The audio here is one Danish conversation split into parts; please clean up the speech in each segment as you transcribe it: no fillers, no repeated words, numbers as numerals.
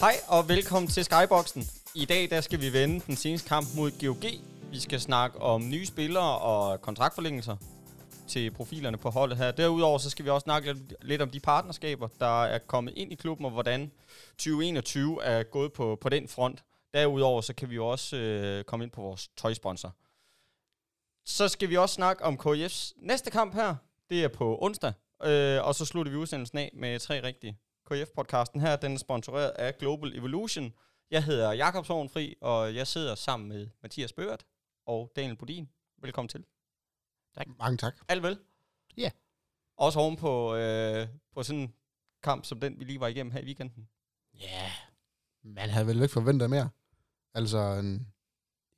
Hej og velkommen til Skyboxen. I dag der skal vi vende den seneste kamp mod GOG. Vi skal snakke om nye spillere og kontraktforlængelser til profilerne på holdet her. Derudover så skal vi også snakke lidt om de partnerskaber, der er kommet ind i klubben, og hvordan 2021 er gået på den front. Derudover så kan vi også komme ind på vores tøjsponsor. Så skal vi også snakke om KIF's næste kamp her. Det er på onsdag, og så slutter vi udsendelsen af med 3 rigtige. KIF-podcasten her, den er sponsoreret af Global Evolution. Jeg hedder Jakob Sorgenfri, og jeg sidder sammen med Mathias Bøbert og Daniel Bodin. Velkommen til. Tak. Mange tak. Alt vel? Ja. Yeah. Også oven på sådan en kamp som den, vi lige var igennem her i weekenden. Ja, yeah. Man havde vel ikke forventet mere. Altså,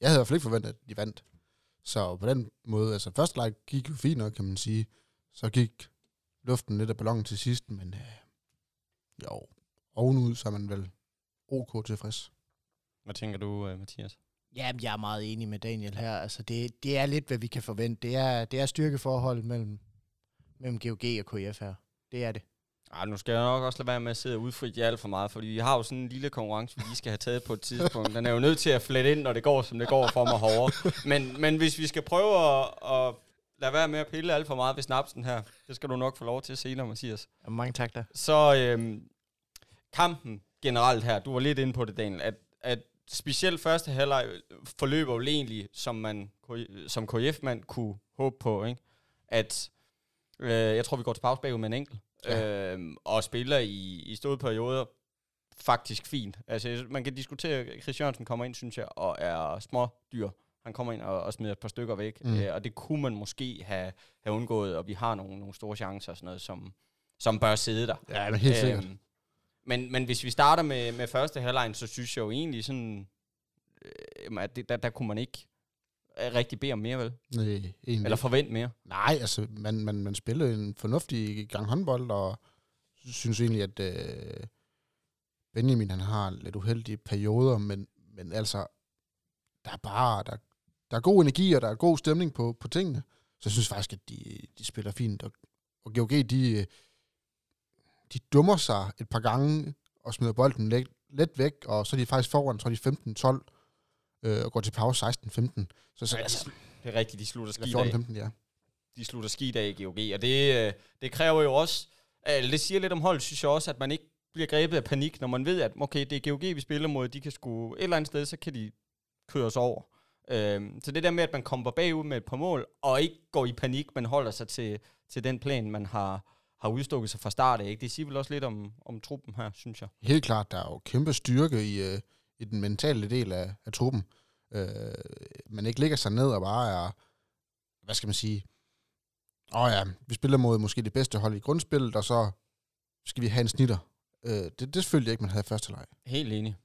jeg havde i hvert fald ikke forventet, at de vandt. Så på den måde, altså første leg gik jo fint nok, kan man sige. Så gik luften lidt af ballonen til sidst, men jo, ovenud, så er man vel ok tilfreds. Hvad tænker du, Mathias? Jamen, jeg er meget enig med Daniel her. Altså, det er lidt, hvad vi kan forvente. Det er styrkeforholdet mellem GOG og KIF her. Det er det. Ej, nu skal jeg nok også lade være med at sidde og udfri de alt for meget, fordi vi har jo sådan en lille konkurrence, vi lige skal have taget på et tidspunkt. Den er jo nødt til at flette ind, når det går, som det går for mig hårdere. Men hvis vi skal prøve at lad være med at pille alt for meget ved snapsen her. Det skal du nok få lov til senere, Mathias. Ja, mange tak da. Så kampen generelt her, du var lidt inde på det, Daniel, at specielt første halvleg forløber jo egentlig, som man som KIF-mand kunne håbe på, ikke? At jeg tror, vi går til pause bagud med en enkelt. Ja. Og spiller i stålperioder faktisk fint. Altså, man kan diskutere, Chris Jørgensen kommer ind, synes jeg, og er smådyr. Han kommer ind og smider et par stykker væk, og det kunne man måske have undgået, og vi har nogle store chancer og sådan noget, som bør sidde der. Ja, men helt sikkert. Men hvis vi starter med første halvlejen, så synes jeg jo egentlig sådan, at der kunne man ikke rigtig bede om mere, vel? Nej, egentlig. Eller forvente mere. Nej, altså man spillede en fornuftig gang håndbold, og synes egentlig, at Benjamin han har lidt uheldige perioder, men altså, der er god energi, og der er god stemning på tingene. Så jeg synes faktisk, at de spiller fint. Og GOG, de dummer sig et par gange og smider bolden let væk, og så er de faktisk foran, så er de 15-12, og går til pause 16-15. Så altså, det er rigtigt, de slutter skidag. 14-15, ja. De slutter skidag i GOG, og det kræver jo også, det siger lidt om hold, synes jeg også, at man ikke bliver grebet af panik, når man ved, at okay, det er GOG, vi spiller mod, de kan sgu et eller andet sted, så kan de køre os over. Så det der med, at man kommer bagud med et par mål, og ikke går i panik, men holder sig til den plan, man har udstukket sig fra start af. Ikke? Det siger vel også lidt om truppen her, synes jeg. Helt klart, der er jo kæmpe styrke i den mentale del af truppen. Man ikke ligger sig ned og bare er, hvad skal man sige, ja, vi spiller mod måske det bedste hold i grundspillet, og så skal vi have en snitter. Det følte jeg ikke, man havde i første leg. Helt enig.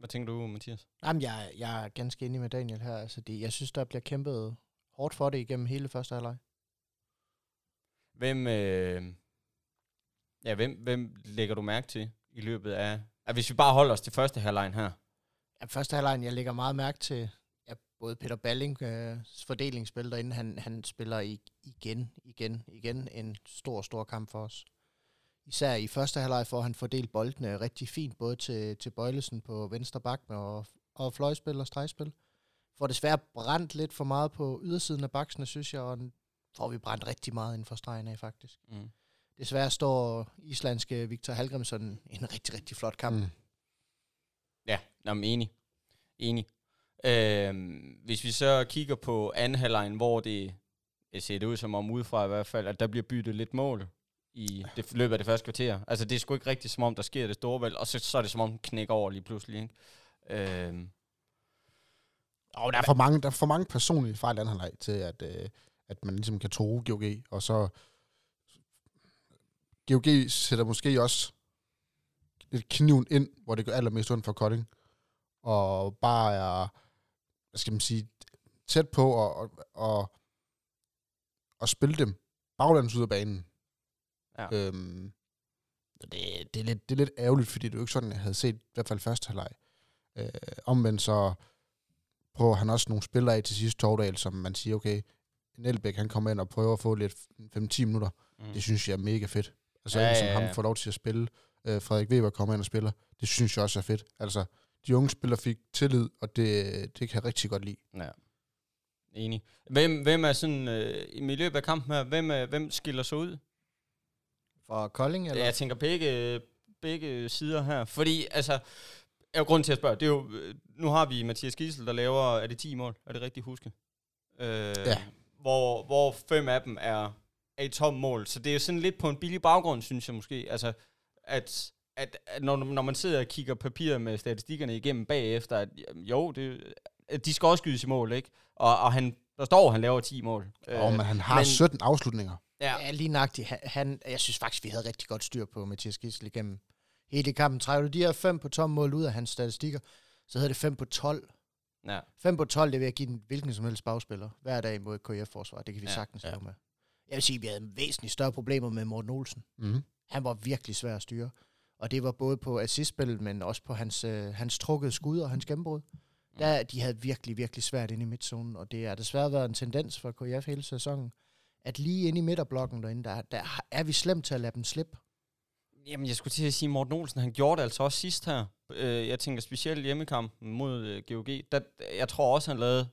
Hvad tænker du, Mathias? Jamen, jeg er ganske enig med Daniel her. Altså, jeg synes, der bliver kæmpet hårdt for det igennem hele første halvleg. Hvem lægger du mærke til i løbet af... Hvis vi bare holder os til første halvleg her. Ja, første halvleg, jeg lægger meget mærke til både Peter Ballings fordelingsspil derinde. Han spiller igen en stor kamp for os. Især i første halvleg får han fordelt boldene rigtig fint, både til Bøjlesen på venstre bakken og fløjspil og stregspil. Får desværre brændt lidt for meget på ydersiden af baksene, synes jeg, og får vi brændt rigtig meget inden for stregen af, faktisk. Mm. Desværre står islandske Victor Hallgrímsson en rigtig, rigtig flot kamp. Mm. Ja, enig. Hvis vi så kigger på anden halvleg, hvor det ser ud som om udefra i hvert fald, at der bliver byttet lidt mål i det løbet af det første kvarter. Altså, det er sgu ikke rigtigt, som om der sker det store valg, og så er det som om, den knækker over lige pludselig, ikke? Der er for mange personlige fejl i anden halvleg til, at man ligesom kan tro GOG, og så GOG sætter måske også lidt kniven ind, hvor det går allermest ondt for Kolding, og bare er, hvad skal man sige, tæt på og spille dem baglands ud af banen. Ja. Det er lidt ærgerligt, fordi det er ikke sådan, jeg havde set i hvert fald første halvleg. Omvendt så prøver han også nogle spillere af til sidste Tordahl, som man siger, okay, Nelbæk, han kommer ind og prøver at få lidt 5-10 minutter. Det synes jeg er mega fedt. Altså, som ham får lov til at spille. Frederik Weber kommer ind og spiller. Det synes jeg også er fedt. Altså, de unge spillere fik tillid, og det kan jeg rigtig godt lide. Ja. Enig. Hvem er sådan, i løbet af kampen her, hvem skiller sig ud? Fra Kolding, eller? Jeg tænker begge sider her. Fordi, altså, er jo grunden til at spørge, det er jo, nu har vi Mathias Gisel, der laver, er det 10 mål? Er det rigtigt husket? Ja. Hvor 5 af dem er i tom mål. Så det er jo sådan lidt på en billig baggrund, synes jeg måske. Altså, at når man sidder og kigger papir med statistikkerne igennem bagefter, at jo, det, at de skal også skydes i mål, ikke? Og han, der står, han laver 10 mål. Men han har 17 afslutninger. Ja, lige nøjagtigt. Jeg synes faktisk, vi havde rigtig godt styr på Mathias Gisel igennem hele kampen. Trækker du de her 5 på tom mål ud af hans statistikker, så hedder det 5 på 12. Ja. 5 på 12, det vil jeg give den hvilken som helst bagspiller hver dag mod KF-forsvar. Det kan vi sagtens lave med. Jeg vil sige, at vi havde væsentligt større problemer med Morten Olsen. Mm-hmm. Han var virkelig svær at styre. Og det var både på assistspillet, men også på hans trukkede skud og hans gennembrud. Der, de havde virkelig, virkelig svært inde i midtzonen, og det har desværre været en tendens for KF hele sæsonen, at lige inde i midterblokken derinde, der er vi slemt til at lade dem slippe. Jamen, jeg skulle til at sige, at Morten Olsen, han gjorde det altså også sidst her. Jeg tænker specielt hjemmekampen mod GOG. Der, jeg tror også, han lavede,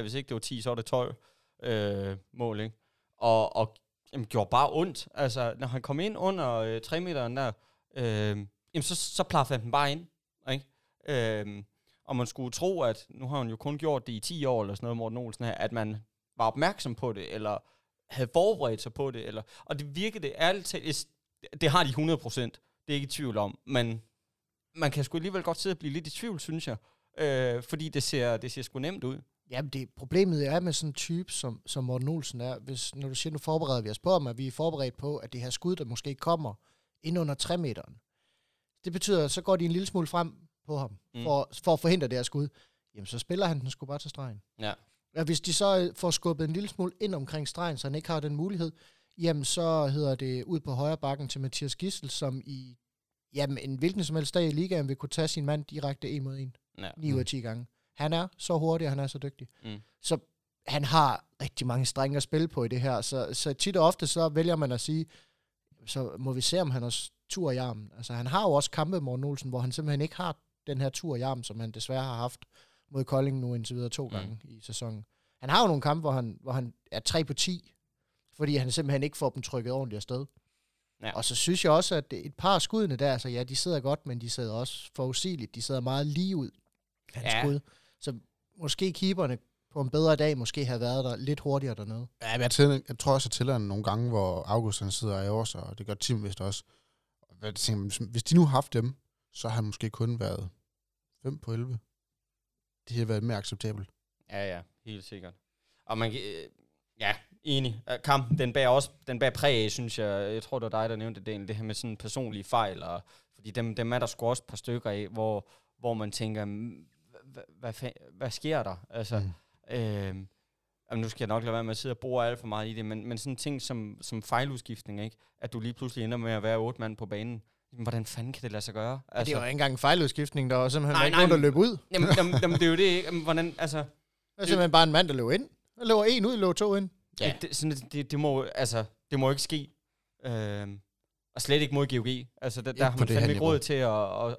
hvis ikke det var 10, så var det 12 mål, ikke? Og jamen, gjorde bare ondt. Altså, når han kom ind under 3 meteren der, jamen, så plaffede han bare ind, ikke? Og man skulle tro, at nu har han jo kun gjort det i 10 år, eller sådan noget, Morten Olsen her, at man var opmærksom på det, eller havde forberedt sig på det, eller, og det virkede det ærligt talt, det har de 100%, det er ikke i tvivl om, men man kan sgu alligevel godt sidde og blive lidt i tvivl, synes jeg, fordi det ser sgu nemt ud. Jamen, problemet er med sådan en type, som Morten Olsen er, hvis, når du siger, nu forbereder vi os på ham, at vi er forberedt på, at det her skud, der måske kommer ind under 3-meteren, det betyder, så går de en lille smule frem på ham, for at forhindre det her skud, jamen så spiller han den sgu bare til stregen. Ja. Og hvis de så får skubbet en lille smule ind omkring stregen, så han ikke har den mulighed, jamen så hedder det ud på højre bakken til Mathias Gisel, som i jamen, en hvilken som helst dag i ligaen vil kunne tage sin mand direkte 1 mod 1. Ja. 9 ud af 10 gange. Han er så hurtig, og han er så dygtig. Mm. Så han har rigtig mange strenge at spille på i det her, så tit og ofte så vælger man at sige, så må vi se, om han har tur i armen. Altså han har jo også kampe, Morten Olsen, hvor han simpelthen ikke har den her tur i armen, som han desværre har haft mod Kolding nu indtil videre 2 gange i sæsonen. Han har jo nogle kampe, hvor han er 3 på 10, fordi han simpelthen ikke får dem trykket ordentligt afsted. Ja. Og så synes jeg også, at et par af skuddene der, så ja, de sidder godt, men de sidder også forudsigeligt. De sidder meget lige ud, hans skud. Så måske keeperne på en bedre dag måske har været der lidt hurtigere dernede. Ja, men jeg tror også, at tæller nogle gange, hvor August han sidder og æver sig, og det gør Tim vist også. Hvis de nu har haft dem, så har han måske kun været 5 på 11. Det har været mere acceptabelt. Ja, helt sikkert. Og man enig. Kampen, den bærer også, præg af, synes jeg. Jeg tror, det var dig, der nævnte det, det her med sådan personlige fejl. Og, fordi dem er der sgu også et par stykker af, hvor man tænker, hvad sker der? Altså, nu skal jeg nok lade være med at sidde og bruge alt for meget i det, men sådan ting som fejludskiftning, ikke? At du lige pludselig ender med at være 8 mand på banen. Hvordan fanden kan det lade sig gøre? Altså, det er jo ikke engang en fejludskiftning, der var simpelthen nej, ikke nogen, der løb ud. Jamen, det er jo det ikke. Hvordan, altså, det er simpelthen bare en mand, der løb ind. Der løber 1 ud, løber 2 ind. Ja. Det må ikke ske. Og slet ikke mod GOG. Altså, der har man fandme ikke råd til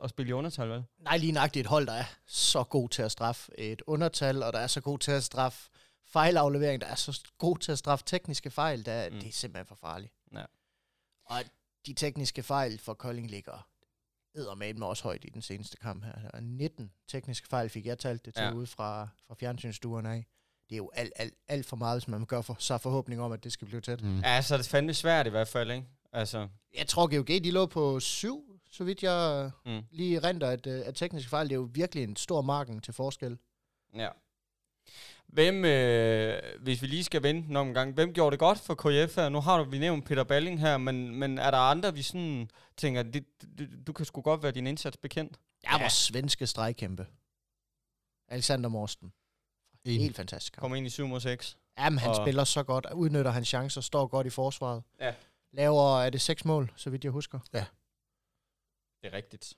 at spille i undertal, vel? Nej, lige nøjagtigt et hold, der er så god til at straffe et undertal, og der er så god til at straffe fejlaflevering, der er så god til at straffe tekniske fejl, der det er simpelthen for farligt. Ja. Og de tekniske fejl for Kolding ligger eddermame også højt i den seneste kamp her. 19 tekniske fejl fik jeg talt det til ude fra fjernsynsstuerne af. Det er jo alt for meget, som man gør så forhåbning om, at det skal blive tæt. Mm. Ja, så det fandme svært i hvert fald, ikke? Altså. Jeg tror, GOG de lå på 7, så vidt jeg lige renter, at tekniske fejl, det er jo virkelig en stor margen til forskel. Ja. Hvem, hvis vi lige skal vente nogle gange, hvem gjorde det godt for KF her? Nu har vi nævnt Peter Balling her, men er der andre, vi sådan tænker, du kan sgu godt være din indsats bekendt? Ja, vores svenske stregkæmpe. Alexander Mørsten. Helt fantastisk. Kommer ind i 7-6. Jamen, han spiller så godt, udnytter hans chancer, står godt i forsvaret. Ja. Laver, er det 6 mål, så vidt jeg husker? Ja. Det er rigtigt.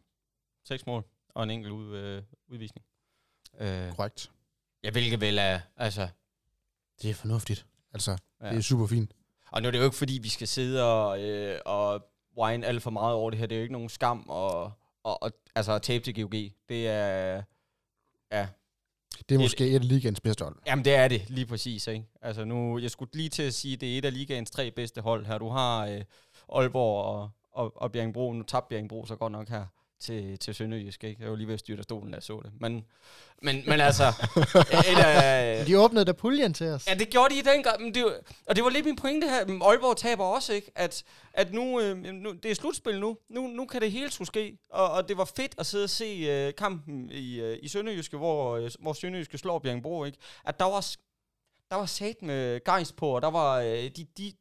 6 mål og en enkelt udvisning. Korrekt. Ja, hvilket vel er, altså... Det er fornuftigt. Altså, det er super fint. Og nu er det jo ikke, fordi vi skal sidde og whine alt for meget over det her. Det er jo ikke nogen skam og altså tabe til GOG. Det er ja. Det er måske et af ligaens bedste hold. Jamen, det er det, lige præcis. Ikke? Altså nu, jeg skulle lige til at sige, det er et af ligaens 3 bedste hold her. Du har Aalborg og Bjerringbro. Nu tabte Bjerringbro så godt nok her til Sønderjyske. Ikke? Jeg var lige ved at styre der stolen, da jeg så det. Men altså... de åbnede da puljen til os. Ja, det gjorde de i den gang. Og det var lidt min pointe her. Aalborg taber også, ikke? At nu det er slutspil nu. Nu kan det hele skulle ske. Og det var fedt at sidde og se kampen i Sønderjyske, hvor Sønderjyske slår Bjerringbro, ikke? At der var sat med gejst på, og der var...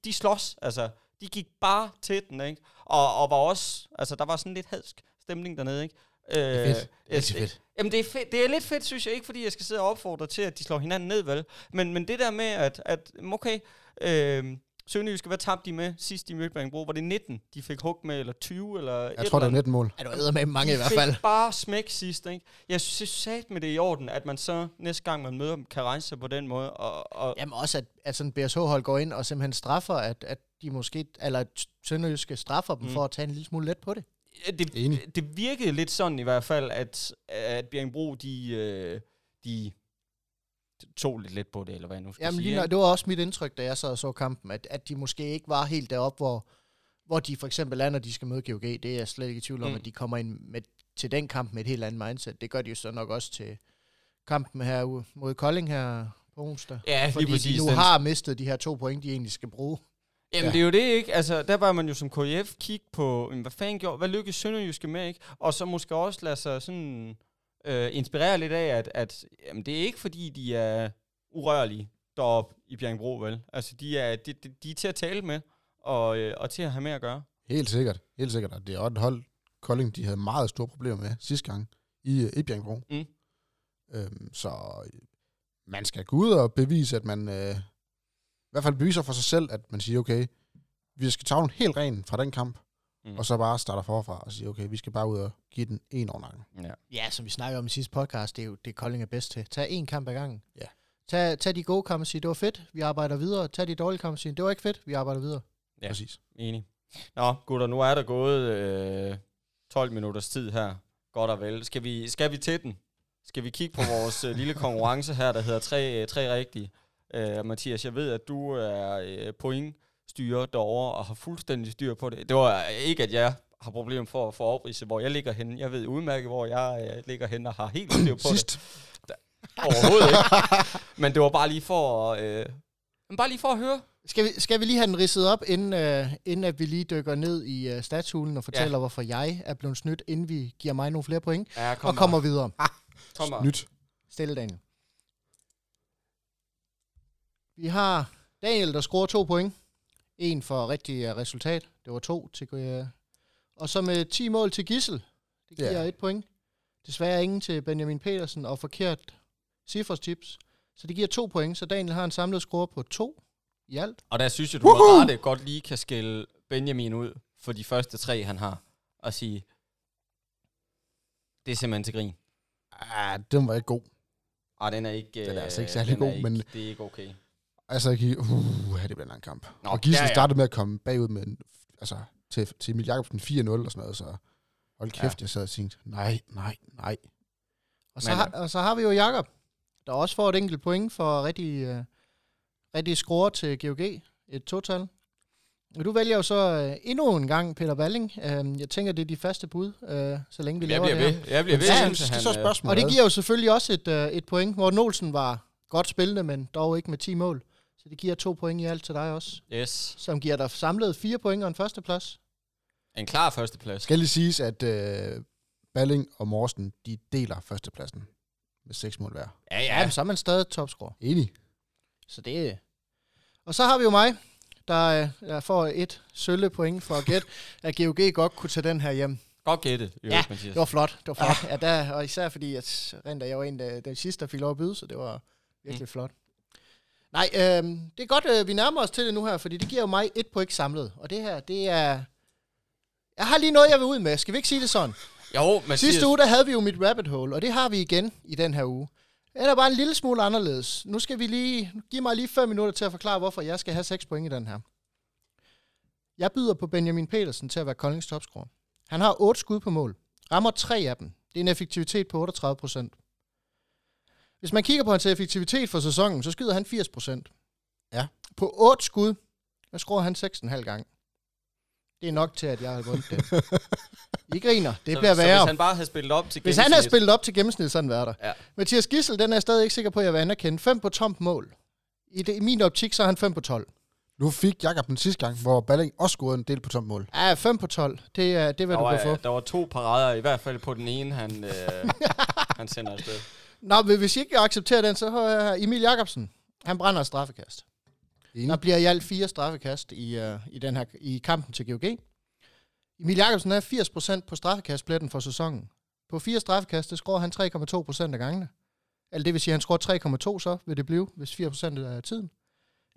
De slås, altså. De gik bare til den, ikke? Og var også... Altså, der var sådan lidt hadsk stemning dernede, ikke? Det er fedt. Fedt. Jamen, det er fedt. Det er lidt fedt, synes jeg, ikke fordi jeg skal sidde og opfordre til, at de slår hinanden ned, vel? Men det der med, at okay, Sønderjyske, hvad tabte de med sidst i Bjerringbro? Var det 19, de fik hug med, eller 20, eller... Jeg tror, der var 19 mål. Ja, det var eddermame mange i hvert fald. De fik bare smæk sidst, ikke? Jeg synes sat med det i orden, at man så næste gang, man møder dem, kan rejse sig på den måde. Jamen også, at sådan BSH-hold går ind og simpelthen straffer, at de måske... Eller Sønderjyske straffer dem for at tage en lille smule let på det. Det virkede lidt sådan i hvert fald, at Bjerringbro, de tog lidt let på det, eller hvad jeg nu skal sige. Jamen, det var også mit indtryk, da jeg sad og så kampen, at de måske ikke var helt deroppe, hvor de for eksempel er, når de skal møde GOG. Det er jeg slet ikke i tvivl om, at de kommer ind til den kamp med et helt andet mindset. Det gør de jo så nok også til kampen her mod Kolding her på onsdag. Ja, fordi præcis, de nu har mistet de her 2 point, de egentlig skal bruge. Jamen, det er jo det, ikke? Altså, der var man jo som KF kigge på, hvad fanden gjorde, hvad lykkedes Sønderjyske med, ikke? Og så måske også lade sig sådan inspirere lidt af, at jamen, det er ikke fordi, de er urørlige deroppe i Bjerringbro, vel? Altså, de er til at tale med, og til at have med at gøre. Helt sikkert, helt sikkert. Og det er et hold, Kolding, de havde meget store problemer med sidste gang i Bjerringbro. Mm. Så man skal gå ud og bevise, at man... i hvert fald beviser for sig selv, at man siger, okay, vi skal tage den helt ren fra den kamp, og så bare starte forfra og sige, okay, vi skal bare ud og give den en over nakken. Ja, som vi snakkede om i sidste podcast, det er jo det, Kolding er bedst til. Tag en kamp ad gangen. Ja. Tag de gode kampe og sige, det var fedt, vi arbejder videre. Tag de dårlige kampe og sige, det var ikke fedt, vi arbejder videre. Ja, præcis. Enig. Nå, gutter, nu er der gået 12 minutters tid her. Godt og vel. Skal vi til den? Skal vi kigge på vores lille konkurrence her, der hedder 3 rigtige? Mathias, jeg ved, at du er pointstyrer derovre og har fuldstændig styr på det. Det var ikke, at jeg har problemer for at få opridset, hvor jeg ligger henne. Jeg ved udmærket, hvor jeg ligger henne og har helt styr på det. Overhovedet ikke. Men det var bare lige for at, høre. Skal vi lige have den ridset op, inden at vi lige dykker ned i statshulen og fortæller, hvorfor jeg er blevet snydt, inden vi giver mig nogle flere point og kommer videre. Snydt. Stille, Daniel. Vi har Daniel, der scorer 2 point. 1 for rigtigt resultat. Det var 2 til... og så med 10 mål til Gisel. Det giver 1 point. Desværre ingen til Benjamin Pedersen og forkert cifrestips. Så det giver 2 point, så Daniel har en samlet score på 2 i alt. Og der synes jeg, du må rette godt lige kan skille Benjamin ud for de første 3, han har. Og sige, det er simpelthen til grin. Ah, den var ikke god. Ah, den er ikke... Den er altså ikke særlig god, men... Det er ikke okay. Altså, det bliver en lang kamp. Nå, og Gisel startede med at komme bagud med til Emil Jakobsen 4-0 og sådan noget, så hold kæft, jeg sad og tænkte, nej. Og så har vi jo Jakob, der også får et enkelt point for rigtig score til GOG, et total. Du vælger jo så endnu en gang Peter Balling. Jeg tænker, det er de faste bud, så længe vi laver det her. Jeg bliver ved. Og det giver jo selvfølgelig også et point. Morten Olsen var godt spillende, men dog ikke med 10 mål. Så det giver 2 point i alt til dig også. Yes. Som giver dig samlet 4 point og en førsteplads. En klar førsteplads. Skal lige siges, at Balling og Morsten, de deler førstepladsen med 6 mål hver. Ja. Så er man stadig topscorer. Enig. Så det er... Og så har vi jo mig, der får et sølle point for at gætte, at GOG godt kunne tage den her hjem. Godt gættet. Ja, det var flot. Og især fordi, at Rinder, jeg var en af den sidste, der fik lov at byde, så det var virkelig flot. Nej, det er godt, vi nærmer os til det nu her, fordi det giver jo mig 1 point samlet. Og det her, det er... Jeg har lige noget, jeg vil ud med. Skal vi ikke sige det sådan? Jo, Mathias. Sidste uge, der havde vi jo mit rabbit hole, og det har vi igen i den her uge. Det er bare en lille smule anderledes. Nu skal vi lige... Giv mig lige 5 minutter til at forklare, hvorfor jeg skal have 6 point i den her. Jeg byder på Benjamin Pedersen til at være Koldings topscorer. Han har 8 skud på mål. Rammer 3 af dem. Det er en effektivitet på 38%. Hvis man kigger på hans effektivitet for sæsonen, så skyder han 80%. Ja. På 8 skud, der scorer han 6,5 gange. Det er nok til, at jeg har vundet det. I griner. Det bliver værre. Hvis han bare havde spillet op til gennemsnit. Hvis han havde spillet op til gennemsnit, så havde han været der. Ja. Mathias Gisel, den er jeg stadig ikke sikker på, at jeg vil anerkende. 5 på tomt mål. I min optik, så er han 5 på 12. Nu fik Jakob den sidste gang, hvor Balling også scorede en del på tomt mål. Ja, 5 på 12. Det er det, hvad du kan få. Der var 2 parader, i hvert fald på den ene, han sender afsted. Nå, men hvis I ikke accepterer den, så har Emil Jakobsen. Han brænder et straffekast. Der bliver i alt 4 straffekast i kampen til GOG. Emil Jakobsen er 80% på straffekastpletten for sæsonen. På 4 straffekast, det scorer han 3,2% af gangene. Eller det vil sige, at han scorer 3,2, så vil det blive, hvis 4% af tiden.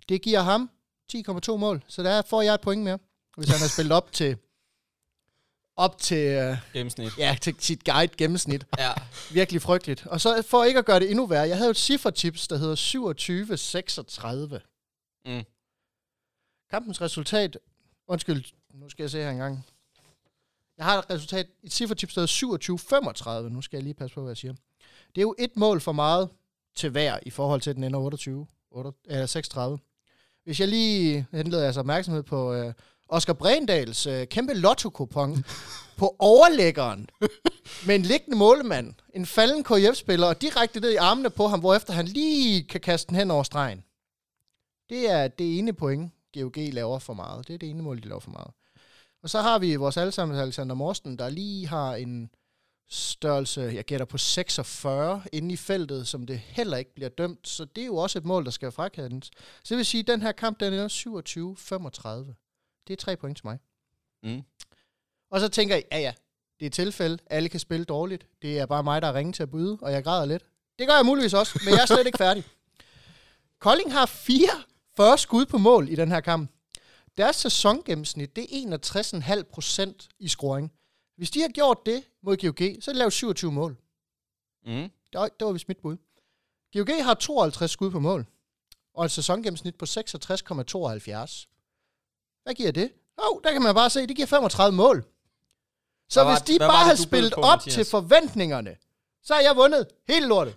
Det giver ham 10,2 mål, så der får jeg et point mere, hvis han har spillet op til gennemsnit. Ja, til sit guide gennemsnit. Ja. Virkelig frygteligt. Og så for ikke at gøre det endnu værre, jeg havde jo et ciffertips, der hedder 27-36. Mm. Kampens resultat... Undskyld, nu skal jeg se her engang. Jeg har et resultat, et ciffertips, der hedder 27-35. Nu skal jeg lige passe på, hvad jeg siger. Det er jo 1 mål for meget til hver i forhold til, den ender 36. Hvis jeg lige henleder jeres opmærksomhed på... Oscar Brendals kæmpe lotto-kupon på overlæggeren med en liggende målmand, en falden KF-spiller, og direkte ned i armene på ham, hvorefter han lige kan kaste den hen over stregen. Det er det ene point, GOG laver for meget. Det er det ene mål, de laver for meget. Og så har vi vores allesammen Alexander Mørsten, der lige har en størrelse, jeg gætter på 46, inde i feltet, som det heller ikke bliver dømt. Så det er jo også et mål, der skal frakendes. Så det vil sige, at den her kamp, den ender 27-35. Det er 3 point til mig. Mm. Og så tænker jeg, ja, det er tilfælde. Alle kan spille dårligt. Det er bare mig, der er ringe til at byde, og jeg græder lidt. Det gør jeg muligvis også, men jeg er slet ikke færdig. Kolding har 44 skud på mål i den her kamp. Deres sæsongennemsnit, det er 61,5% i scoring. Hvis de har gjort det mod GOG, så har de lavet 27 mål. Mm. Det var vist mit bud. GOG har 52 skud på mål, og et sæsongennemsnit på 66,72%. Hvad giver det? Der kan man bare se, det giver 35 mål. Så hvis de bare havde spillet op til forventningerne, så har jeg vundet hele lortet.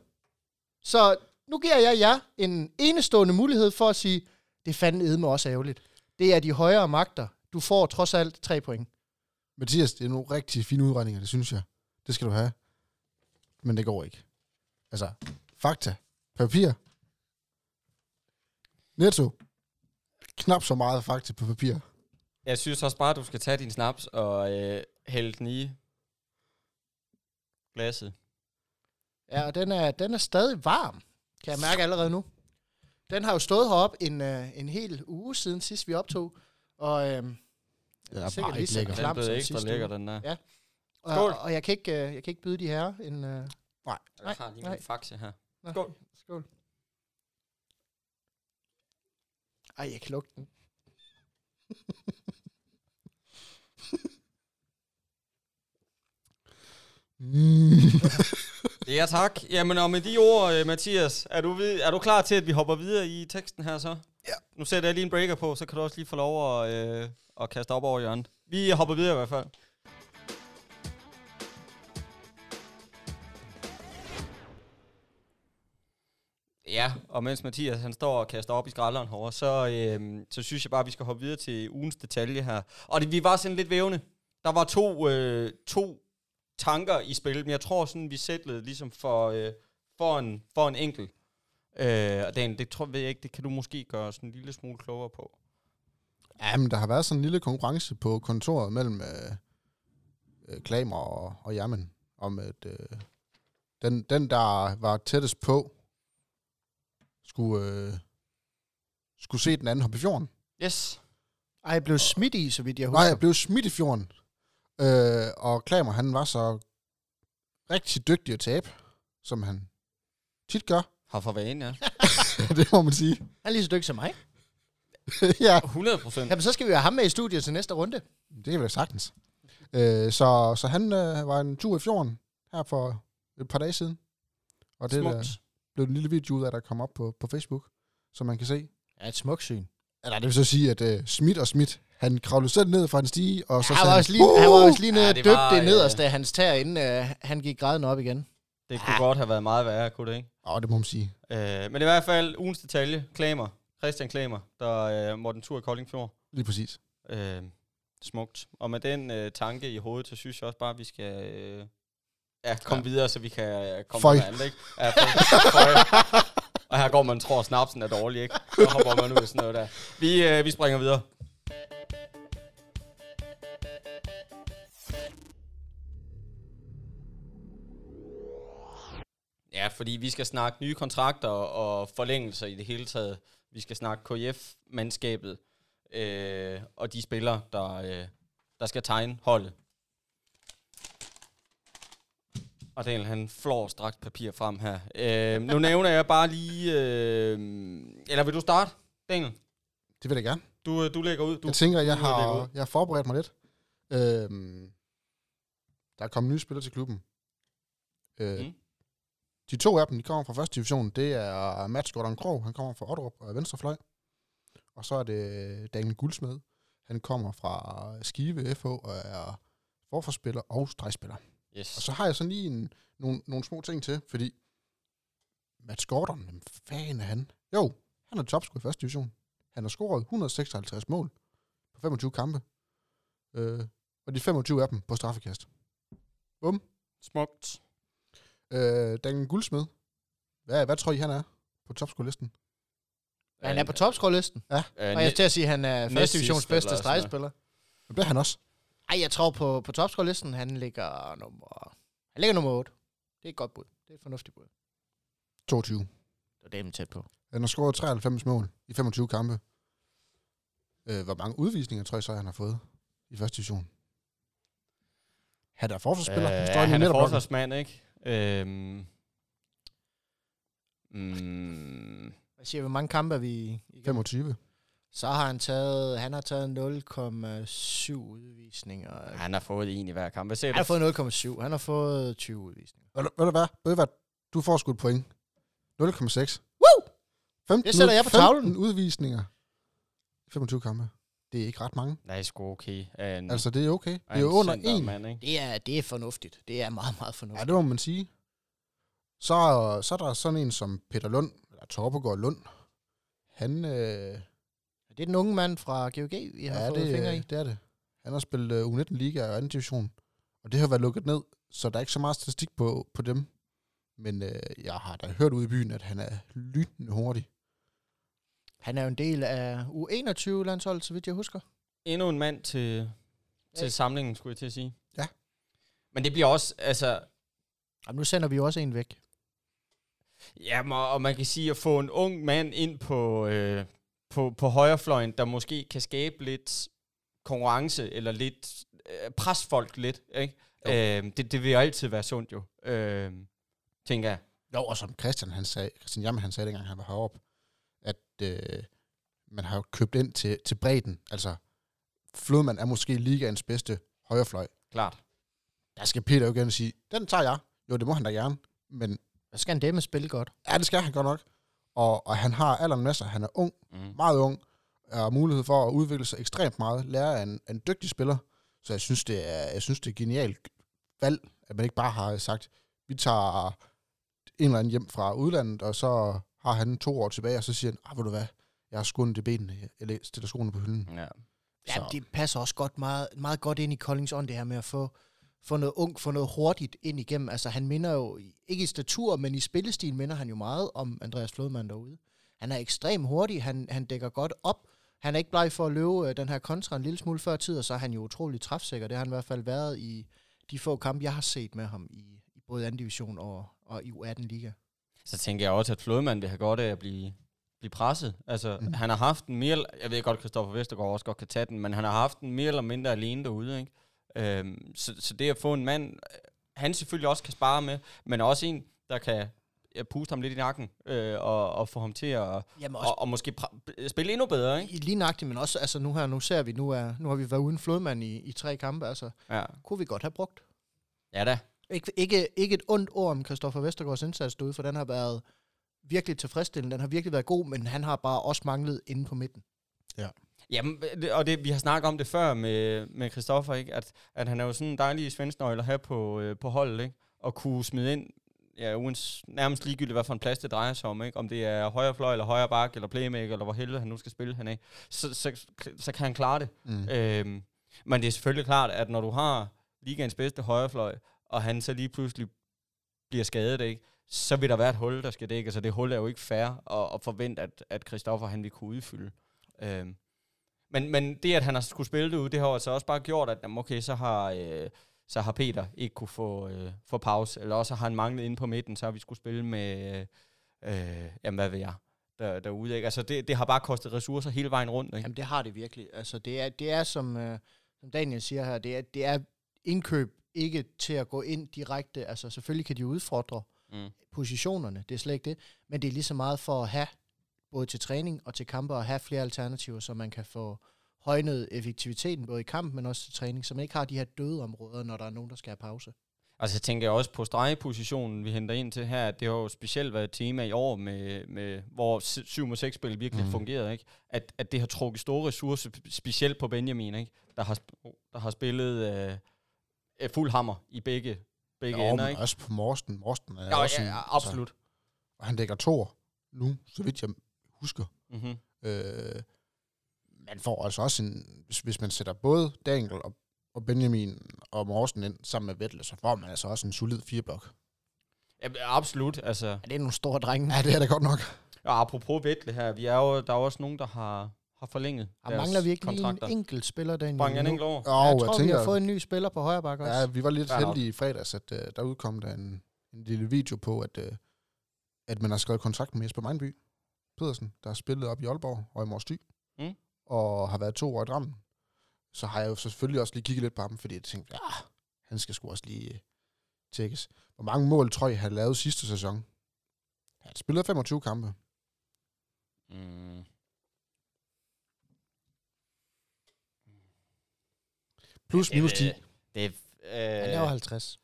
Så nu giver jeg jer en enestående mulighed for at sige, det fandme edme også ærgerligt. Det er de højere magter. Du får trods alt 3 point. Mathias, det er nogle rigtig fine udregninger, det synes jeg. Det skal du have. Men det går ikke. Altså, fakta, papir, netto. Knap så meget faktisk på papir. Jeg synes også bare, at du skal tage din snaps og hælde den i glasset. Ja, og den er stadig varm, kan jeg mærke allerede nu. Den har jo stået heroppe en hel uge siden sidst vi optog, og det er sikkert lige så klam som sidst. Den blev lækker, den der. Ja. Og jeg kan ikke byde de herrer en... Jeg har lige en faxe her. Skål. Skål. Ej, jeg kan lugte den. Ja, tak. Jamen, og med de ord, Mathias, er du klar til, at vi hopper videre i teksten her så? Ja. Nu sætter jeg lige en breaker på, så kan du også lige få lov at kaste op over hjørnet. Vi hopper videre i hvert fald. Ja, og mens Mathias han står og kaster op i skralderen herovre, så synes jeg bare, vi skal hoppe videre til ugens detalje her. Og vi var sådan lidt vævende. Der var to tanker i spil, men jeg tror sådan, vi sætlede ligesom for en enkelt. Og Dan, det tror jeg ikke, det kan du måske gøre sådan en lille smule klogere på. Jamen, der har været sådan en lille konkurrence på kontoret mellem Klamer og Jamen, om at den, der var tættest på, skulle se den anden hoppe i fjorden. Yes. Ej, jeg blev smidt i, så vidt jeg husker. Nej, jeg blev smidt i fjorden. Og Klamer, han var så rigtig dygtig at tabe, som han tit gør. Har for vane, ja. Det må man sige. Han er lige så dygtig som mig. Ja. 100%. Jamen, så skal vi have ham med i studiet til næste runde. Det kan vi sagtens. Så han var en tur i fjorden her for et par dage siden. Og det er blev en lille video ud af, der kom op på Facebook, som man kan se. Ja, et smukt syn. Eller det vil så sige, at Smidt og Smidt, Han kravlede selv ned fra en stige, og så sagde han var også lige nede og døbte det nederst af hans tær, inden han gik grædende op igen. Det kunne godt have været meget værre, kunne det ikke? Åh, det må man sige. Men i hvert fald ugens detalje, Klamer. Christian Klamer, der Morten Thur i Koldingfjord. Lige præcis. Smukt. Og med den tanke i hovedet, så synes jeg også bare, at vi skal komme videre, så vi kan komme med andet, ikke? Og her går man tror, snapsen er dårlig, ikke? Så hopper man ud i sådan noget der. Vi springer videre. Ja, fordi vi skal snakke nye kontrakter og forlængelser i det hele taget. Vi skal snakke KF-mandskabet og de spillere, der skal tegne holdet. Og Daniel, han flår strakt papir frem her. Nu nævner jeg bare lige... eller vil du starte, Daniel? Det vil jeg gerne. Du lægger ud. Jeg tænker, jeg har forberedt mig lidt. Der er kommet nye spillere til klubben. De to af dem, de kommer fra første division. Det er Mads Gordon Krogh, han kommer fra Otterup og venstrefløj. Og så er det Daniel Guldsmed. Han kommer fra Skive FH og er forforspiller og stregspiller. Yes. Og så har jeg sådan lige nogle små ting til, fordi Mads Gordon, hvem fanden er han? Jo, han er topscorer i første division. Han har scoret 156 mål på 25 kampe. Og de 25 af dem på straffekast. Bum. Smukt. Daniel Guldsmed. Hvad tror I, han er på topscorelisten? Han er på topscorelisten? Ja. Og jeg skal til at sige, at han er første divisions bedste stregspiller. Det bliver han også. Ej, jeg tror på topscorelisten, han ligger nummer 8. Det er et godt bud. Det er et fornuftigt bud. 22. Det var dem tæt på. Han har scoret 93 mål i 25 kampe. Hvor mange udvisninger, tror jeg så, han har fået i første division? Han er forsvarsspiller. Han er forsvarsmand, ikke? Hvad siger vi, hvor mange kampe er vi i? 25. Så har han taget 0,7 udvisninger. Han har fået en i hver kamp. Han har fået 0,7. Han har fået 20 udvisninger. Ved du hvad? Du får sgu et point. 0,6. Woo! 15, det sætter jeg på tavlen. 15 udvisninger. 25 kampe. Det er ikke ret mange. Nej, sgu okay. Altså, det er okay. Det er under en. Man, det er fornuftigt. Det er meget, meget fornuftigt. Ja, det må man sige. Så er der sådan en som Peter Lund, eller Torbegaard Lund. Han... Det er den unge mand fra GGG, vi har fået fingre i. Det er det. Han har spillet U19-liga og 2. division. Og det har været lukket ned, så der er ikke så meget statistik på dem. Men jeg har da hørt ude i byen, at han er lynende hurtig. Han er jo en del af U21-landsholdet, så vidt jeg husker. Endnu en mand til samlingen, skulle jeg til at sige. Ja. Men det bliver også, altså... Jamen, nu sender vi jo også en væk. Jamen, og man kan sige, at få en ung mand ind på højrefløjen, der måske kan skabe lidt konkurrence, eller lidt presfolk lidt, ikke? Det vil altid være sundt jo, tænker jeg. Jo, og som Christian Jammer, han sagde dengang, han var heroppe, at man har jo købt ind til bredden. Altså, Flodman er måske ligaens bedste højrefløj. Klart. Der skal Peter jo gerne sige, den tager jeg. Jo, det må han da gerne, men... Hvad skal han det med spille godt? Ja, det skal han godt nok. Og han har alderen med sig. Han er ung, meget ung, og har mulighed for at udvikle sig ekstremt meget, lærer af en dygtig spiller. Så jeg synes, det er et genialt valg, at man ikke bare har sagt, vi tager en eller anden hjem fra udlandet, og så har han 2 år tilbage, og så siger han, ved du hvad, jeg har skundet i benene, jeg stiller skoene på hylden. Ja, det passer også godt meget, meget godt ind i Koldings ånd, det her med at få noget ung, få noget hurtigt ind igennem. Altså, han minder jo, ikke i statur, men i spillestil minder han jo meget om Andreas Flodman derude. Han er ekstremt hurtig, han dækker godt op. Han er ikke bleg for at løbe den her kontra en lille smule før tid, og så er han jo utrolig træfsikker. Det har han i hvert fald været i de få kampe, jeg har set med ham i både 2. division og i U18-liga. Så tænker jeg også, at Flodman vil have godt af at blive presset. Altså, han har haft en mere... Jeg ved godt, Christoffer Vestergaard også godt kan tage den, men han har haft en mere eller mindre alene derude, ikke? Så det at få en mand, han selvfølgelig også kan spare med, men også en, der kan puste ham lidt i nakken, og få ham til at og måske spille endnu bedre, ikke? Lige nøjagtigt, men også, altså nu har vi været uden Flodmand i 3 kampe, altså kunne vi godt have brugt. Ja da. Ikke et ondt ord om Christoffer Vestergaards indsats derude, for den har været virkelig tilfredsstillende, den har virkelig været god, men han har bare også manglet inde på midten. Ja. Jamen, og det, vi har snakket om det før med Christoffer, ikke? At han er jo sådan en dejlig svensknøgle at have på holdet, ikke? Og kunne smide ind, ja, nærmest ligegyldigt, hvad for en plads det drejer sig om, ikke? Om det er højre fløj, eller højre bak, eller playmaker, eller hvor helvede han nu skal spille han af, så kan han klare det. Mm. Men det er selvfølgelig klart, at når du har ligaens bedste højrefløj, og han så lige pludselig bliver skadet, ikke? Så vil der være et hul, der skal dække. Altså det hul er jo ikke fair at forvente, at Christoffer han vil kunne udfylde. Men det, at han har skulle spille det ud, det har altså også bare gjort, at okay, så har Peter ikke kunne få pause, eller også har han manglet inde på midten, så har vi skulle spille med, jamen hvad ved jeg, derude. Ikke? Altså det har bare kostet ressourcer hele vejen rundt. Ikke? Jamen det har det virkelig. Altså det er som Daniel siger her, det er indkøb ikke til at gå ind direkte. Altså selvfølgelig kan de udfordre positionerne, det er slet ikke det, men det er lige så meget for at have både til træning og til kampe, og have flere alternativer, så man kan få højnet effektiviteten, både i kamp, men også til træning, så man ikke har de her døde områder, når der er nogen, der skal have pause. Altså jeg tænker også på stregepositionen, vi henter ind til her, at det har jo specielt været et tema i år, med hvor 7-6-spil virkelig fungerede, ikke? At det har trukket store ressourcer, specielt på Benjamin, ikke? Der har spillet fuld hammer i begge ender, ikke? Også på Morsten er også ja, absolut. Altså, og han dækker toer nu, så vidt jeg husker. Mm-hmm. Man får altså også en... Hvis man sætter både Daniel og Benjamin og Morsten ind sammen med Vetle, så får man altså også en solid 4-blok. Ja, absolut. Altså. Ja, det er nogle store drenge. Ja, det er da godt nok. Ja, apropos Vetle her, der er jo også nogen, der har forlænget deres kontrakter. Mangler vi ikke lige en enkelt spiller, Daniel? Brang en enkelt over? Ja, jeg tror, vi har fået en ny spiller på højre bakke også. Ja, vi var lidt heldige i fredags, at der udkom der en lille video på, at man har skrevet kontrakt med Jesper Mainby Petersen, der har spillet op i Aalborg og i Morsty, og har været 2 år i Drammen. Så har jeg jo selvfølgelig også lige kigget lidt på ham, fordi jeg tænkte, ja, han skal sgu også lige tjekkes. Hvor mange mål tror jeg, han lavede sidste sæson? Han spillede 25 kampe. Mm. Plus minus 10. Han lavede 50.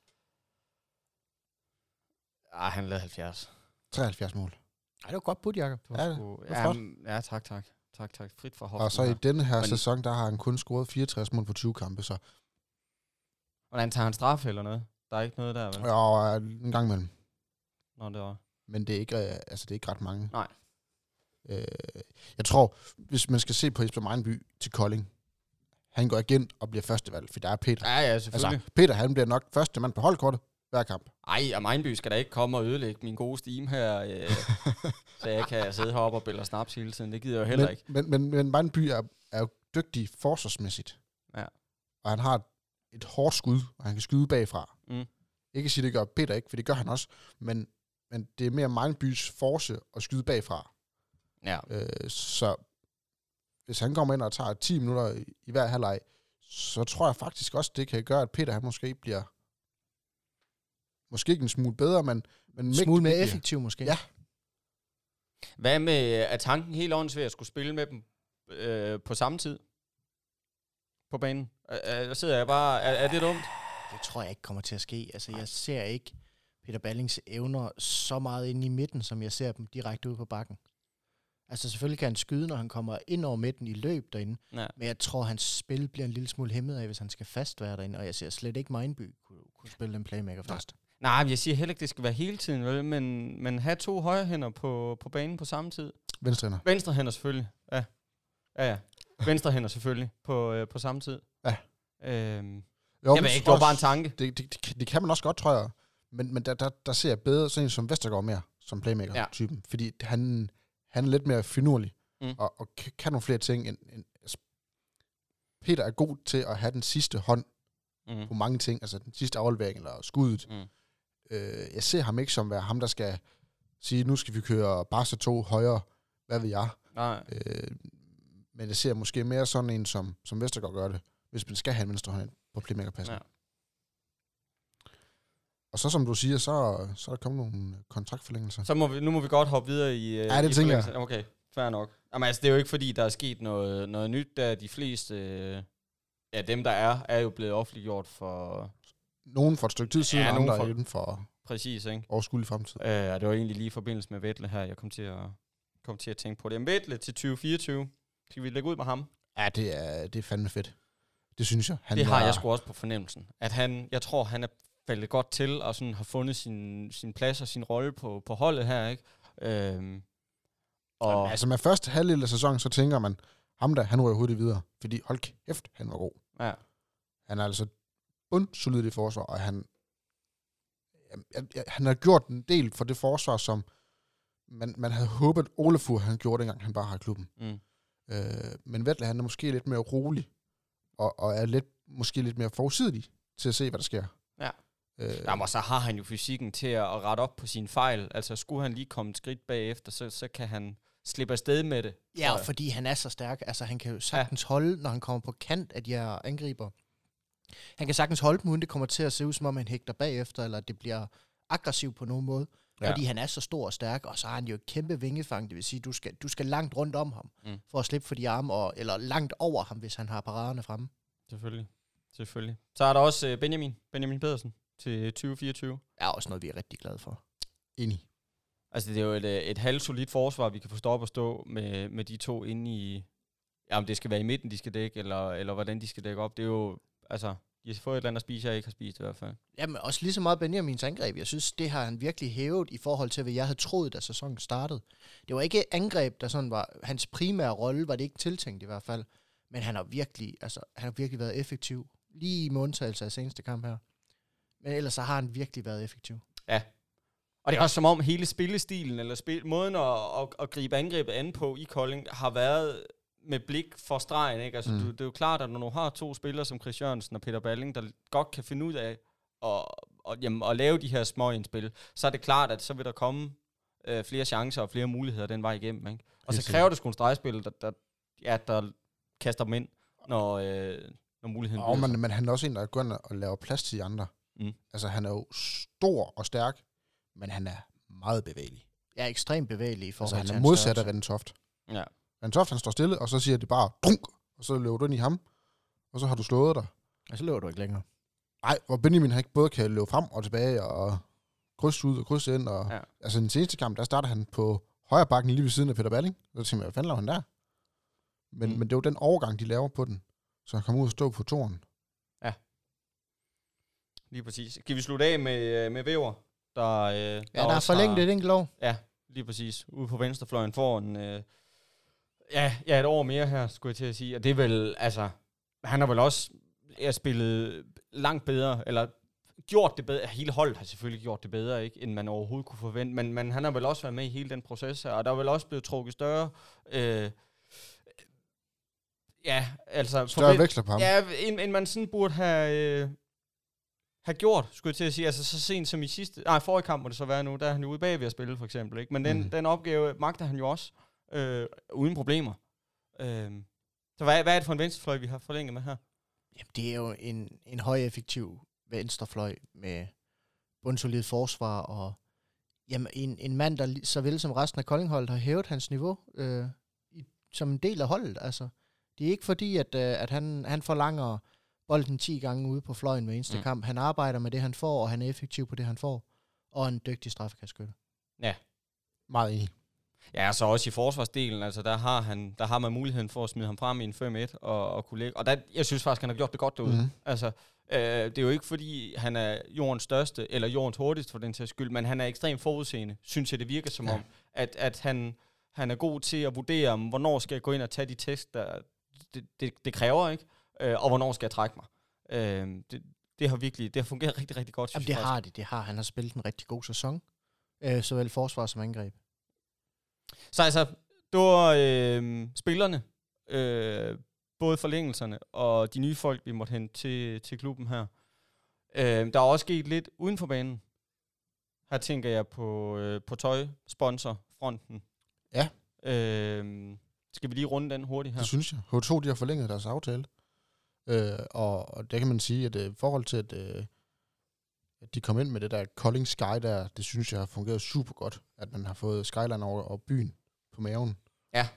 Ah, han lavede 70. 73 mål. Ej, det var godt putt, Jakob. Ja, tak. Frit for hoften. Og så i denne her sæson, der har han kun scoret 64 mål på 20 kampe, så... Hvordan tager han straf eller noget? Der er ikke noget der, vel? Jo, en gang imellem. Nå, det var... Men det er ikke, det er ikke ret mange. Nej. Jeg tror, hvis man skal se på Jesper Mainby til Kolding, han går igen og bliver førstevalg, for der er Peter. Ja, selvfølgelig. Altså, Peter, han bliver nok første mand på holdkortet hver kamp. Ej, og Mainby skal da ikke komme og ødelægge min gode steam her, så jeg kan sidde heroppe og bælge snaps hele tiden. Det gider jeg jo heller ikke. Men Mainby er jo dygtig forsvarsmæssigt. Ja. Og han har et hårdt skud, og han kan skyde bagfra. Mm. Ikke sige, det gør Peter ikke, for det gør han også, men det er mere Mainbys force at skyde bagfra. Ja. Så hvis han kommer ind og tager 10 minutter i hver halvleg, så tror jeg faktisk også, det kan gøre, at Peter han måske bliver... Måske ikke en smule bedre, men smule mere effektiv måske. Ja. Hvad med, at tanken helt åndssvær at skulle spille med dem på samme tid på banen? Sidder jeg bare... Er det dumt? Det tror jeg ikke kommer til at ske. Altså, jeg ser ikke Peter Ballings evner så meget inde i midten, som jeg ser dem direkte ude på bakken. Altså, selvfølgelig kan han skyde, når han kommer ind over midten i løb derinde. Ja. Men jeg tror, hans spil bliver en lille smule hæmmet af, hvis han skal fast være derinde. Og jeg ser slet ikke Mainby kunne spille den playmaker fast. Nej, jeg siger heller ikke, det skal være hele tiden, vel? Men have 2 højre hænder på banen på samme tid. Venstre hænder selvfølgelig. Ja. Venstre hænder selvfølgelig på samme tid. Ja. Jo, jeg ved ikke, det var bare en tanke. Det kan man også godt, tror jeg. Men der ser jeg bedre sådan en som Vestergaard mere, som playmaker-typen. Ja. Fordi han er lidt mere finurlig, og kan nogle flere ting. End Peter er god til at have den sidste hånd på mange ting, altså den sidste aflevering eller skuddet. Jeg ser ham ikke som ham, der skal sige, nu skal vi køre Barca 2 højere, hvad ved jeg. Nej. Men jeg ser måske mere sådan en, som Vestergaard gør det, hvis man skal have en venstre hånd på playmakerpassen. Ja. Og så som du siger, så er der kommet nogle kontraktforlængelser. Så nu må vi godt hoppe videre i... Ja, det tænker jeg. Okay, fair nok. Jamen altså, det er jo ikke fordi, der er sket noget nyt, da de fleste... dem der er jo blevet offentliggjort for... Nogen for et stykke tid siden, og andre inden for... Præcis, ikke? Overskuelig fremtid. Ja, det var egentlig lige i forbindelse med Vetle her, jeg kom til at tænke på det. Men Vetle til 2024, skal vi lægge ud med ham? Ja, det er fandme fedt. Det synes jeg. Han det har jeg sgu også på fornemmelsen. At han, jeg tror, han er faldet godt til, og sådan har fundet sin plads og sin rolle på holdet her, ikke? Og jamen, altså med første halvdel af sæsonen, så tænker man, ham der, han rører hurtigt videre. Fordi hold kæft, han var god. Ja. Han er altså bundsolid i forsvar, og han har gjort en del for det forsvar, som man havde håbet, Olefur han gjorde dengang, han bare har klubben. Mm. Men Vetle, han er måske lidt mere rolig, og er måske lidt mere forudsigelig til at se, hvad der sker. Ja. Jamen, så har han jo fysikken til at rette op på sine fejl. Altså, skulle han lige komme et skridt bagefter, så kan han slippe afsted med det. Ja, og fordi han er så stærk. Altså, han kan jo sagtens holde, når han kommer på kant af de her angriber. Han kan sagtens holde dem, uden det kommer til at se ud, som om han hægter bagefter, eller det bliver aggressivt på nogen måde. Ja. Fordi han er så stor og stærk, og så har han jo et kæmpe vingefang. Det vil sige, du skal langt rundt om ham, for at slippe for de arme, eller langt over ham, hvis han har paraderne fremme. Selvfølgelig. Så er der også Benjamin Pedersen til 2024. Er også noget, vi er rigtig glade for. Enig. Altså, det er jo et halvsolidt forsvar, vi kan få stop og stå med de to inde i... Ja, om det skal være i midten, de skal dække, eller hvordan de skal dække op. Det er jo... Altså, jeg får et eller andet at spise, jeg ikke har spist i hvert fald. Jamen, også lige så meget Benjamins angreb. Jeg synes, det har han virkelig hævet i forhold til, hvad jeg havde troet, da sæsonen startede. Det var ikke angreb, der sådan var... Hans primære rolle var det ikke tiltænkt i hvert fald. Men han har virkelig, været effektiv. Lige med undtagelse af seneste kamp her. Men ellers så har han virkelig været effektiv. Ja. Og det er også som om hele spillestilen, eller måden at gribe angrebet an på i Kolding, har været med blik for stregen, ikke? Altså, det er jo klart, at når du har to spillere som Chris Jørgensen og Peter Balling, der godt kan finde ud af at lave de her små indspil, så er det klart, at så vil der komme flere chancer og flere muligheder den vej igennem, ikke? Og så kræver det sgu en stregspiller, der kaster dem ind, når muligheden bliver. Og men han er også en, der går ind og laver plads til de andre. Mm. Altså, han er jo stor og stærk, men han er meget bevægelig. Ja, ekstremt bevægelig i forhold til. Altså, han er modsat af Rentoft. Ja. Rentoft, han står stille, og så siger det bare, drunk, og så løber du ind i ham, og så har du slået dig. Og så løber du ikke længere. Nej, hvor Benjamin har ikke både kan løbe frem og tilbage, og krydse ud og krydse ind. Og, ja. Altså, i den seneste kamp, der starter han på højre bakken lige ved siden af Peter Balling. Så tænker jeg, hvad fanden laver han der? Men det er jo den overgang, de laver på den. Så han kommer ud og stå på toren. Ja. Lige præcis. Kan vi slutte af med Væver? Der er forlænget et enkelt år. Ja, lige præcis. Ude på venstrefløjen får en... et år mere her, skulle jeg til at sige. Og det er vel, altså... Han har vel også spillet langt bedre, eller gjort det bedre. Hele holdet har selvfølgelig gjort det bedre, ikke, end man overhovedet kunne forvente. Men han har vel også været med i hele den proces her. Og der er vel også blevet trukket større... større veksler på ham. Ja, end man sådan burde have gjort, skulle jeg til at sige. Altså, så sent som i forrige kamp må det så være nu, der er han jo ude bag ved at spille, for eksempel, ikke? Men den opgave magter han jo også, uden problemer. Så hvad er det for en venstrefløj, vi har forlænget med her? Jamen, det er jo en højeffektiv venstrefløj med bundsolid forsvar, og jamen, en mand, der såvel som resten af Koldingholdet har hævet hans niveau som en del af holdet, altså. Det er ikke fordi, at han forlanger bolden 10 gange ude på fløjen med eneste kamp. Han arbejder med det, han får, og han er effektiv på det, han får. Og en dygtig straffekastskytte. Ja, meget enig. Ja, så også i forsvarsdelen, altså der har man muligheden for at smide ham frem i en 5-1 og kunne lægge. Og der, jeg synes faktisk, han har gjort det godt derude. Mm. Altså, det er jo ikke fordi, han er jordens største, eller jordens hurtigste for den sags skyld, men han er ekstremt forudseende, synes jeg det virker som om, at han er god til at vurdere, hvornår skal jeg gå ind og tage de test, der... Det kræver, ikke? Og hvornår skal jeg trække mig? Det har fungeret rigtig, rigtig godt. Jamen, det har. Han har spillet en rigtig god sæson. Såvel forsvar som angreb. Så altså, det var spillerne, både forlængelserne og de nye folk, vi måtte hente til klubben her. Der er også sket lidt uden for banen. Her tænker jeg på tøjsponsorfronten. Ja. Skal vi lige runde den hurtigt her? Det synes jeg. H2, de har forlænget deres aftale. Og der kan man sige, at i forhold til, at de kom ind med det der Kolding Sky, der, det synes jeg har fungeret super godt, at man har fået Skyland over byen på maven. Ja.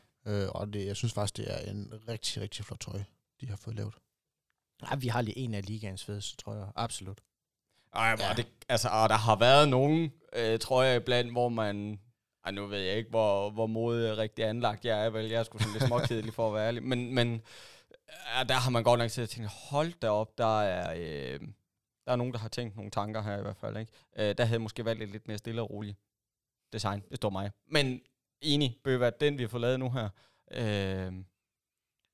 Og jeg synes faktisk, det er en rigtig, rigtig flot trøje, de har fået lavet. Ja, vi har lige en af ligaens fedeste trøjer. Absolut. Ej, ja. Der har været nogle trøjer iblandt, hvor man... Ej, nu ved jeg ikke, hvor modig rigtig anlagt jeg er, vel? Jeg er sgu sådan lidt småkedelig for at være ærlig. Men ja, der har man godt nok til at tænke, hold da op, der er nogen, der har tænkt nogle tanker her i hvert fald, ikke? Der havde måske valgt lidt mere stille og roligt design, det står mig. Men enig, Bøbert, den vi har fået lavet nu her,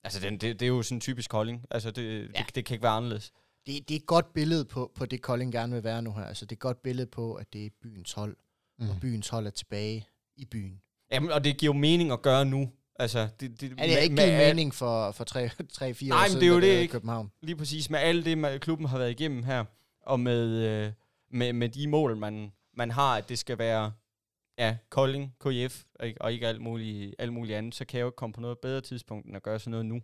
altså det er jo sådan typisk Kolding, altså det kan ikke være anderledes. Det er et godt billede på det, Kolding gerne vil være nu her. Altså det er et godt billede på, at det er byens hold, og byens hold er tilbage i byen. Jamen, og det giver jo mening at gøre nu. Altså, det er ikke givet mening for 3-4 år siden, det er i København. Lige præcis, med alt det, klubben har været igennem her, og med de mål, man har, at det skal være Kolding, KIF, og ikke alt muligt andet, så kan jeg jo ikke komme på noget bedre tidspunkt, end at gøre sådan noget nu.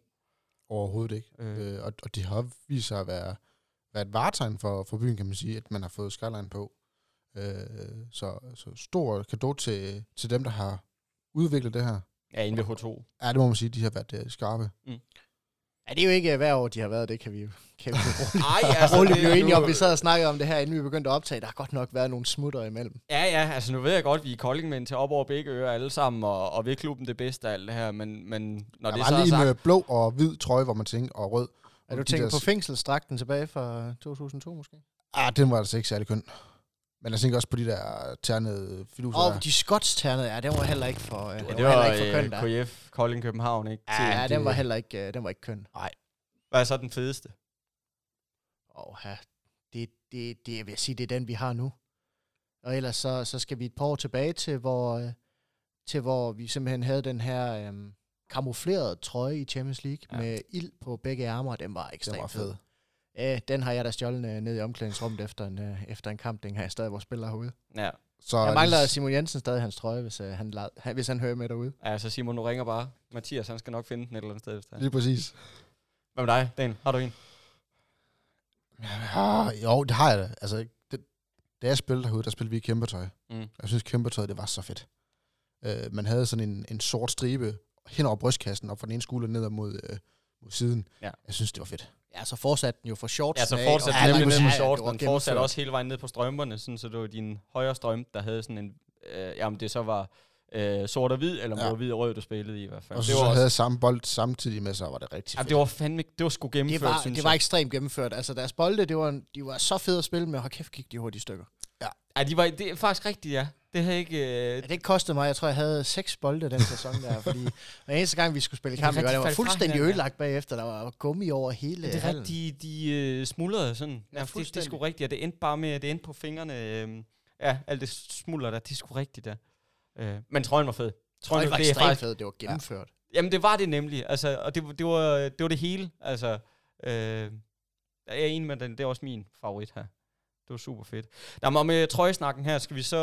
Overhovedet ikke. Og det har vist sig at være et vartegn for byen, kan man sige, at man har fået skyline på. Så stor cadeau til dem, der har udviklet det her. Ja, inden ved H2. Ja, det må man sige, de har været skarpe. Mm. Ja, det er jo ikke hver år, de har været, det kan vi jo roligt blive enige om. Vi sad og snakkede om det her, inden vi begyndte at optage. Der har godt nok været nogle smutter imellem. Ja, altså nu ved jeg godt, at vi er koldingmænd til op over begge ører alle sammen, og ved klubben det bedste af alt det her, men når det så er sagt... en blå og hvid trøje, hvor man tænker, og rød. Er du tænker på fængselsdragten tilbage fra 2002 måske? Ah, den var altså ikke særlig køn. Men jeg tænker også på de der ternede filuser. De skotsternede, det var heller ikke for køn der. KF, Kolding København, ikke? Ja, den var heller ikke, den var ikke køn. Nej. Hvad er så den fedeste? Det jeg vil sige, det er den, vi har nu. Og ellers så skal vi et par år tilbage til, hvor vi simpelthen havde den her kamuflerede trøje i Champions League med ild på begge ærmer, og den var ekstremt fed. Den har jeg da stjålet ned i omklædningsrummet efter en kamp, den har jeg stadig vores spillere herude. Ja. Så jeg mangler Simon Jensen stadig hans trøje, hvis han hører med derude. Ja, så Simon, nu ringer bare. Mathias, han skal nok finde den et eller andet sted. Lige præcis. Hvad med dig, Dan? Har du en? Jo, det har jeg da. Altså, da jeg spillede herude, der spillede vi i kæmpetøj. Mm. Jeg synes, kæmpetøj, det var så fedt. Man havde sådan en sort stribe hen over brystkassen, og fra den ene skulder ned mod siden. Ja. Jeg synes, det var fedt. Ja, så fortsatte den jo for shorts. Ja, så fortsatte den nemlig ned på shorts, men fortsatte også hele vejen ned på strømperne, sådan, så det var din højre strømpe, der havde sådan en... jamen, det så var sort og hvid, eller om det var hvid og rød, du spillede i hvert fald. Og det var havde samme bold samtidig med, så var det rigtig fedt. Det var fandme... Det var sgu gennemført, det var ekstremt gennemført. Altså, deres bolde, de var så fede at spille med. Hold kæft, gik de hurtigt stykker. Ja. Ja, det er faktisk rigtigt, ja. Det havde ikke... det kostede mig. Jeg tror, jeg havde 6 bolde den sæson der, fordi den eneste gang, vi skulle spille kamp, det var fuldstændig ødelagt bagefter. Der var gummi over hele hallen. De smuldrede sådan. Ja, det er sgu rigtigt, og det endte bare med, at det endte på fingrene. Ja, alt det smuldrer der, det er sgu rigtigt der. Men trøjen var fed. Trøjen var ekstremt fed, det var gennemført. Ja. Jamen, det var det nemlig, altså, og det var det hele. Altså, jeg er enig med den, det er også min favorit her. Det var super fedt. Og med trøjesnakken her, skal vi så...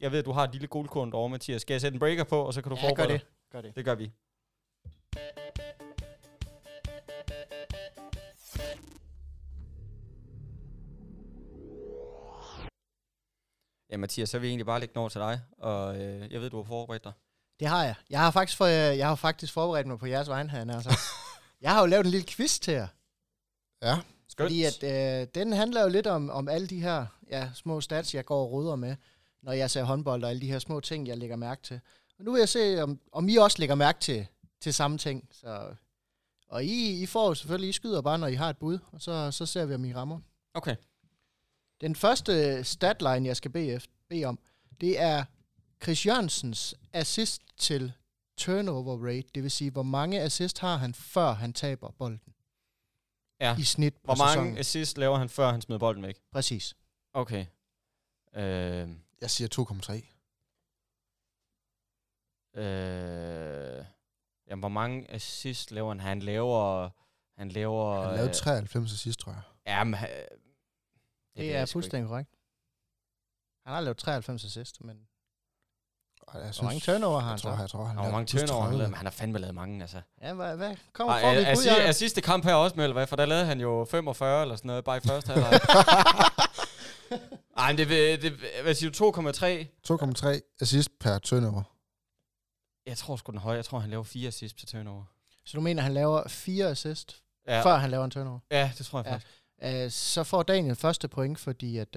jeg ved, at du har et lille guldkorn derovre, Mathias. Skal jeg sætte en breaker på, og så kan du forberede dig? Ja, gør det. Det gør vi. Ja, Mathias, så vil jeg egentlig bare lægge den over til dig, og jeg ved, du har forberedt dig. Det har jeg. Jeg har faktisk forberedt mig på jeres vegne her. Altså. Jeg har jo lavet en lille quiz til jer. Ja. Fordi at, den handler jo lidt om alle de her små stats, jeg går og ruder med, når jeg ser håndbold og alle de her små ting, jeg lægger mærke til. Og nu vil jeg se, om I også lægger mærke til samme ting. Så, og I får selvfølgelig, I skyder bare, når I har et bud, og så ser vi, om I rammer. Okay. Den første statline, jeg skal bede om, det er Chris Jørgensens assist til turnover rate, det vil sige, hvor mange assist har han, før han taber bolden. Ja. I snit på sæsonen. Hvor mange assist laver han, før han smider bolden væk? Præcis. Okay. Jeg siger 2,3. Jamen, hvor mange assist laver han? Han lavede 93 assist, tror jeg. Jamen, det er fuldstændig korrekt. Han har lavet 93 assist, men... Hvor mange turnover har han så? Hvor mange turnover han lavede, men han har fandme lavet mange, altså. Ja, hvad? Kom og forbi Gud, Jacob. Sidste kamp her også med, eller hvad? For der lavede han jo 45 eller sådan noget, bare i første halvleg. Ej, men hvad siger du? 2,3? 2,3 assist per turnover. Jeg tror sgu den høje. Jeg tror, han laver 4 assist per turnover. Så du mener, han laver 4 assist, før han laver en turnover? Ja, det tror jeg faktisk. Så får Daniel første point, fordi at,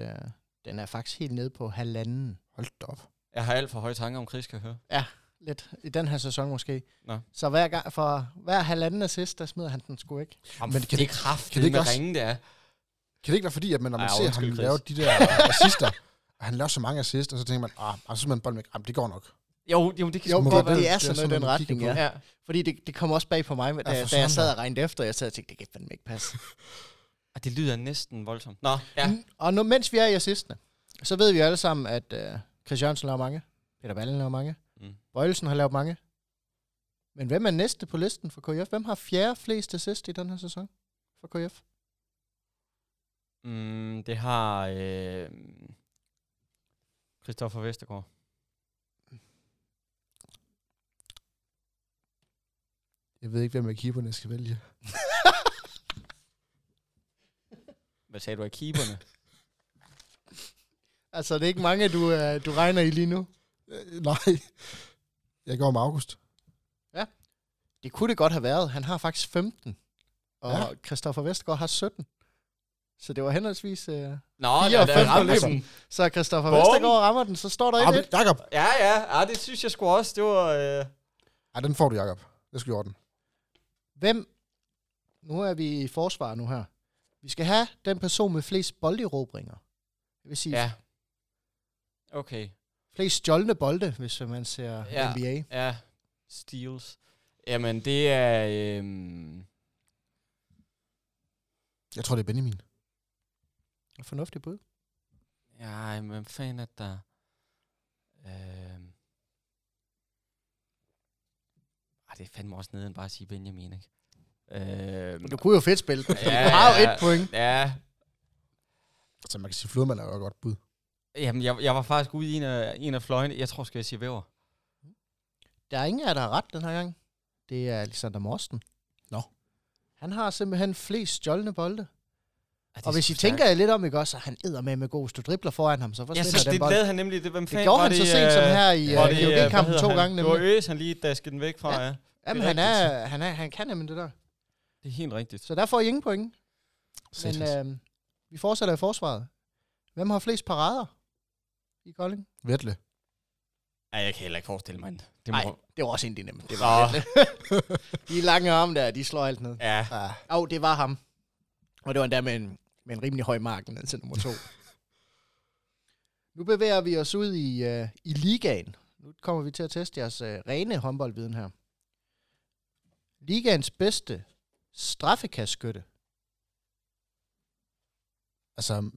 den er faktisk helt nede på halvanden. Hold da op. Jeg har alt for høje tanker om Chris, kan jeg høre. Ja, lidt. I den her sæson måske. Nå. Så hver gang for hver halvanden assist, der smider han den sgu ikke. Jamen, men det er kraftigt med også, ringe, det er. Kan det ikke være fordi, at man, når man ser ham lave de der assister, og han laver så mange assister, og så tænker man, så man bolden ikke, det går nok. Jo, det kan jo godt være. Det er sådan noget i den retning, ja. Fordi det kom også bag på mig, da jeg sad og regnede efter, og jeg sad og tænkte, det kan fandme ikke passe. Og det lyder næsten voldsomt. Nå, ja. Og nu, mens vi er i assistene, så ved vi alle sammen, at Chris Jørgensen laver mange, Peter Balling laver mange, Bøjelsen har lavet mange. Men hvem er næste på listen for KF? Hvem har fjerde flest assist i den her sæson for KF? Det har Christoffer Vestergaard. Jeg ved ikke, hvem af keeperne skal vælge. Hvad sagde du af keeperne? Altså, det er ikke mange, du regner i lige nu? Nej. Jeg går med August. Ja. Det kunne det godt have været. Han har faktisk 15. Og ja. Christoffer Vestergaard har 17. Så det var henholdsvis 4 og 5. Så Christoffer Vestergaard rammer den, så står der 1-1. Jakob! Ja, det synes jeg sgu også. Det var... den får du, Jakob. Det skal jo den. Hvem? Nu er vi i forsvar nu her. Vi skal have den person med flest bolderobringer. Det vil sige... Ja. Okay. Flest stjålne bolde, hvis man ser NBA. Ja, steals. Jamen, det er... Jeg tror, det er Benjamin. En fornuftig bud. Ja, men fanden er der... Det er fandme også nede end bare at sige Benjamin, ikke? Du kunne jo fedt spille. Du har jo 1 point. Ja. Så man kan sige, Flodman er jo et godt bud. Jamen, jeg var faktisk ude i en af fløjene. Jeg tror, skal jeg sige Væver. Der er ingen af der har ret den her gang. Det er Alexander Mørsten. Nå. Han har simpelthen flest stjålne bolde. Og hvis I tænker jer lidt om, ikke også, så han æder med god, hvis du dribler foran ham, så forsvinder den bold. Ja, så det han nemlig. Det gjorde han så sent som her i GOG-kampen 2 gange. Det var Øs, han lige daskede den væk fra jer. Jamen, han kan nemlig det der. Det er helt rigtigt. Så der får I ingen point. Men vi fortsætter i forsvaret. Hvem har flest parader i Kolding? Vetle. Ej, jeg kan heller ikke forestille mig. Nej, det var også en, de nemlig. Det var Vetle. De lange arme der, de slår alt ned. Ja. Åh, det var ham. Og det var endda med en rimelig høj marken ned til nummer 2. Nu bevæger vi os ud i ligaen. Nu kommer vi til at teste jeres rene håndboldviden her. Ligaens bedste straffekastskytte. Altså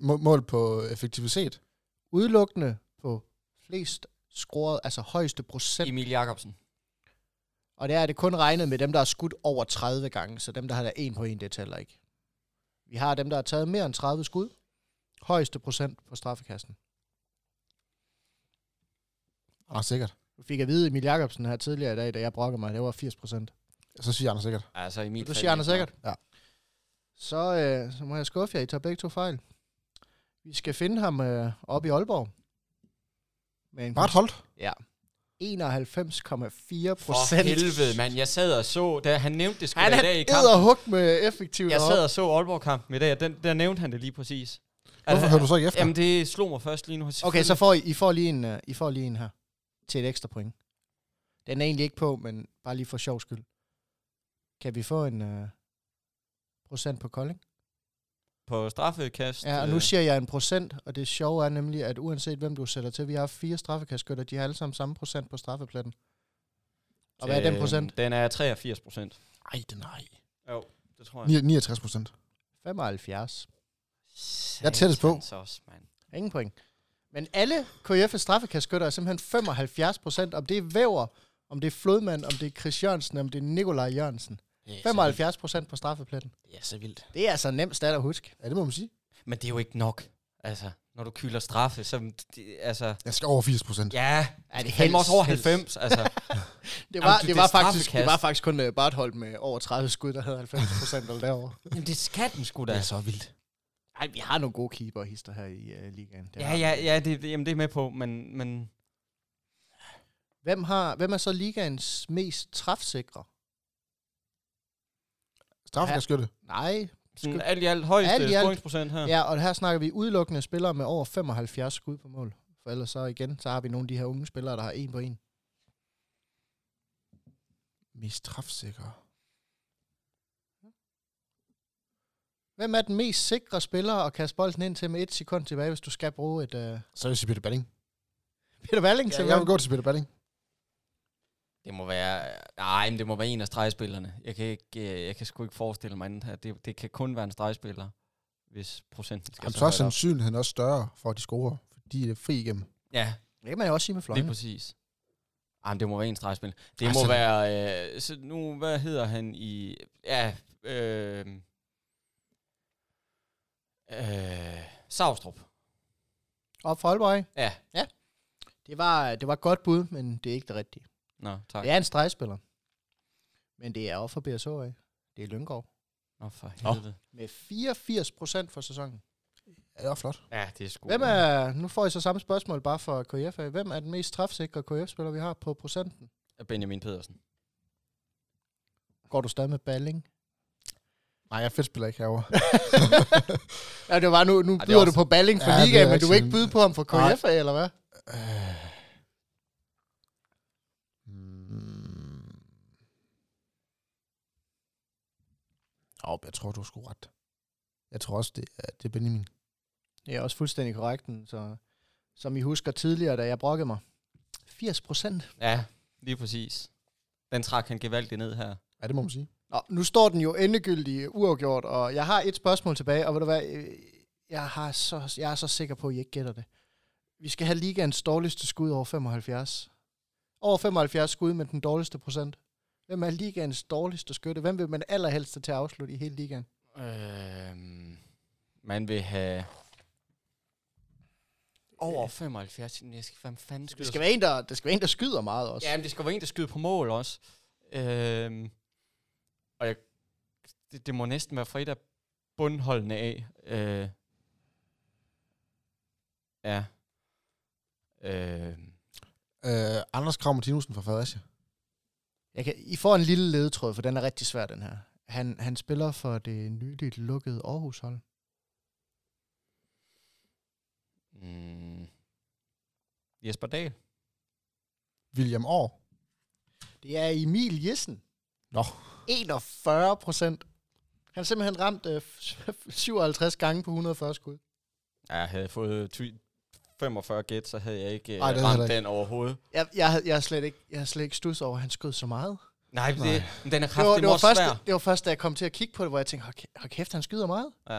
mål på effektivitet. Udelukkende på flest scoret, altså højeste procent. Emil Jakobsen. Og der er det kun regnet med dem, der har skudt over 30 gange, så dem, der har der 1 på 1, det tæller ikke. Vi har dem, der har taget mere end 30 skud. Højeste procent på straffekassen. Sikkert. Du fik at vide, Emil Jakobsen her tidligere i dag, da jeg brokkede mig, det var 80%. Så siger Anders Sikkert. Altså Emil. Du siger Anders Sikkert? Ja. Så må jeg skuffe jer, I tager begge 2 fejl. Vi skal finde ham oppe i Aalborg. Bart Holt? Ja. 91,4%. For helvede, mand. Jeg sad og så, da han nævnte det sgu i dag i kampen. Han er edderhugt med effektivt. Jeg sad og så Aalborg-kampen i dag, og der nævnte han det lige præcis. Hvorfor hørte du så ikke efter? Jamen, det slog mig først lige nu. Okay, så får I får lige en her til et ekstra point. Den er egentlig ikke på, men bare lige for sjov skyld. Kan vi få en procent på Kolding? På straffekast. Ja, og nu siger jeg en procent, og det sjove er nemlig, at uanset hvem du sætter til, vi har 4 straffekastskytter, de har alle sammen samme procent på straffepletten. Og hvad er den procent? Den er 83%. Ej, den er ej. Jo, det tror jeg. 69%. 75. Jeg tættes på. Også, ingen point. Men alle KF's straffekastskytter er simpelthen 75%, om det er Væver, om det er Flodman, om det er Chris Jørgensen, om det er Nikolaj Jørgensen. 75% på straffepletten. Det er så vildt. Det er altså nemt stat at huske. Ja, det må man sige. Men det er jo ikke nok. Altså, når du kylder straffe, så... Altså... Jeg skal over 80%. Ja, det kan også over 90. Altså. det var faktisk kun Barthold med over 30 skud, der havde 90% eller derovre. Jamen, det skal den sgu da. Det er så vildt. Ej, vi har nogle gode keeperhister her i ligaen. Det er med på, men... Hvem er så ligaens mest træfsikre? Straffekastskytte? Nej. Alt i alt højeste scoringsprocent her. Ja, og her snakker vi udelukkende spillere med over 75 skud på mål. For ellers så igen, så har vi nogle af de her unge spillere, der har en på en. Mest strafsikre. Hvem er den mest sikre spiller at kaste bolden ind til med 1 sekund tilbage, hvis du skal bruge et... Så vil jeg sige Peter Balling. Peter Balling? Ja, jeg vil gå til Peter Balling. Det må være... Nej, men det må være en af stregspillerne. Jeg kan sgu ikke forestille mig andet her. Det kan kun være en stregspiller, hvis procenten skal... Jamen, så er sandsynligheden også større for, at de scorer, fordi det er fri igennem. Ja. Det kan man jo også sige med fløjene. Det er præcis. Jamen, det må være en stregspiller. Det må være... Så nu, hvad hedder han i... Ja, Savstrup. Op for Aalborg? Ja. Ja. Det var et godt bud, men det er ikke det rigtige. Nå, tak. Det er en stregspiller. Men det er op for BSH, ikke? Det er Lyngård. Nå, for helvede. Med 84% for sæsonen. Ja, det var flot. Ja, det er sgu. Hvem er, nu får I så samme spørgsmål bare for KF. Hvem er den mest strafsikre KF-spiller, vi har på procenten? Benjamin Pedersen. Går du stadig med Balling? Nej, jeg fedtspiller ikke herovre. Ja, det var nu byder du på Balling for ligaen, men du vil ikke byde på ham for KF, eller hvad? Jeg tror, du er sgu ret. Jeg tror også, det er Benjamin. Det er også fuldstændig korrekt. Så, som I husker tidligere, da jeg brokkede mig. 80%. Ja, lige præcis. Den trak han gevaldigt ned her. Ja, det må man sige. Nå, nu står den jo endegyldigt uafgjort, og jeg har et spørgsmål tilbage, og ved du hvad, jeg er så sikker på, at I ikke gætter det. Vi skal have ligaens dårligste skud over 75. Over 75 skud med den dårligste procent. Hvem er ligaens dårligste skytte? Hvem vil man allerhelst til at afslutte i hele ligaen? Man vil have... Over 75. Det skal være en, der skyder meget også. Ja, men det skal være en, der skyder på mål også. Og det må næsten være fra et af bundholdene af. Anders Krav Martinussen fra Fredericia. I får en lille ledetråd, for den er rigtig svær, den her. Han spiller for det nyligt lukkede Aarhus-hold. Jesper Dahl. William Aar. Det er Emil Jessen. Nå. 41%. Han har simpelthen ramt 57 gange på 140 skud. Ja, jeg havde fået 45 gæt, så havde jeg ikke ramt den overhovedet. Jeg har slet ikke stus over, at han skød så meget. Nej, den er kraftigt også svær. Det var først, da jeg kom til at kigge på det, hvor jeg tænkte, hold kæft, han skyder meget. Ja.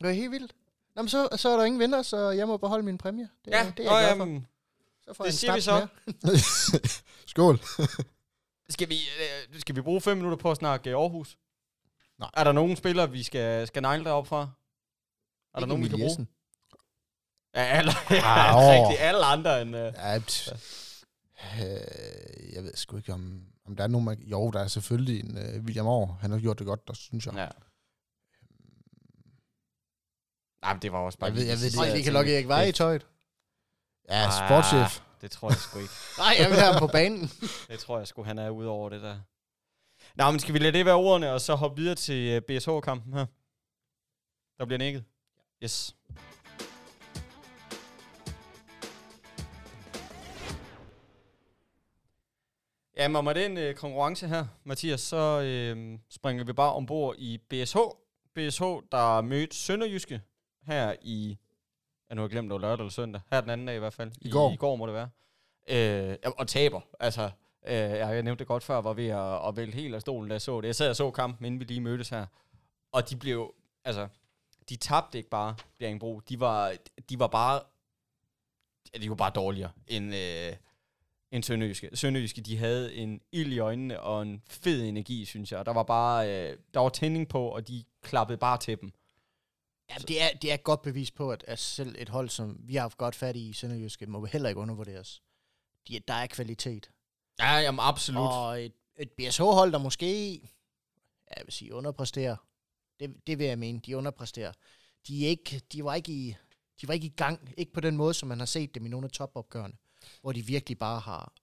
Det var helt vildt. Nå, så er der ingen vinder, så jeg må beholde min præmie. Det er jeg glad for. Så får det siger vi så. Skål. Skal vi bruge 5 minutter på at snakke Aarhus? Nej. Er der nogen spillere, vi skal negle derop fra? Er der nogen, vi kan bruge? Ja, rigtig alle andre end... jeg ved sgu ikke, om der er nogen... Jo, der er selvfølgelig en William Aar. Han har gjort det godt, der synes jeg. Ja. Nej, men det var også bare... Jeg ved det. Kan lukke Erik Veje i tøjet. Ja, sportschef. Det tror jeg sgu ikke. Nej, jeg vil have ham på banen. Det tror jeg sgu, han er ude over det der. Nå, men skal vi lade det være ordene, og så hoppe videre til BSH-kampen her? Der bliver nikket. Yes. Jamen, og med den konkurrence her, Mathias, så springer vi bare ombord i BSH. BSH, der mødte Sønderjyske her i... Jeg nu har glemt, det var lørdag eller søndag. Her den anden dag i hvert fald. I går må det være. Og taber. Altså, jeg nævnte det godt før, var ved at vælte helt af stolen, da jeg så det. Jeg sad og så kampen, inden vi lige mødtes her. Og de blev... Altså, de tabte ikke bare Bjerringbro. De var bare... Ja, de var bare dårligere end Sønderjyske. Sønderjyske, de havde en ild i øjnene og en fed energi, synes jeg. Og der var bare... der var tænding på, og de klappede bare til dem. Ja, det er godt bevis på, at selv et hold, som vi har haft godt fat i Sønderjyske, må heller ikke undervurderes. Der er kvalitet. Ja, jamen absolut. Og et BSH-hold, der måske, jeg vil sige, underpresterer. Det vil jeg mene, de underpresterer. De var ikke i gang, ikke på den måde, som man har set dem i nogle af topopgørene, hvor de virkelig bare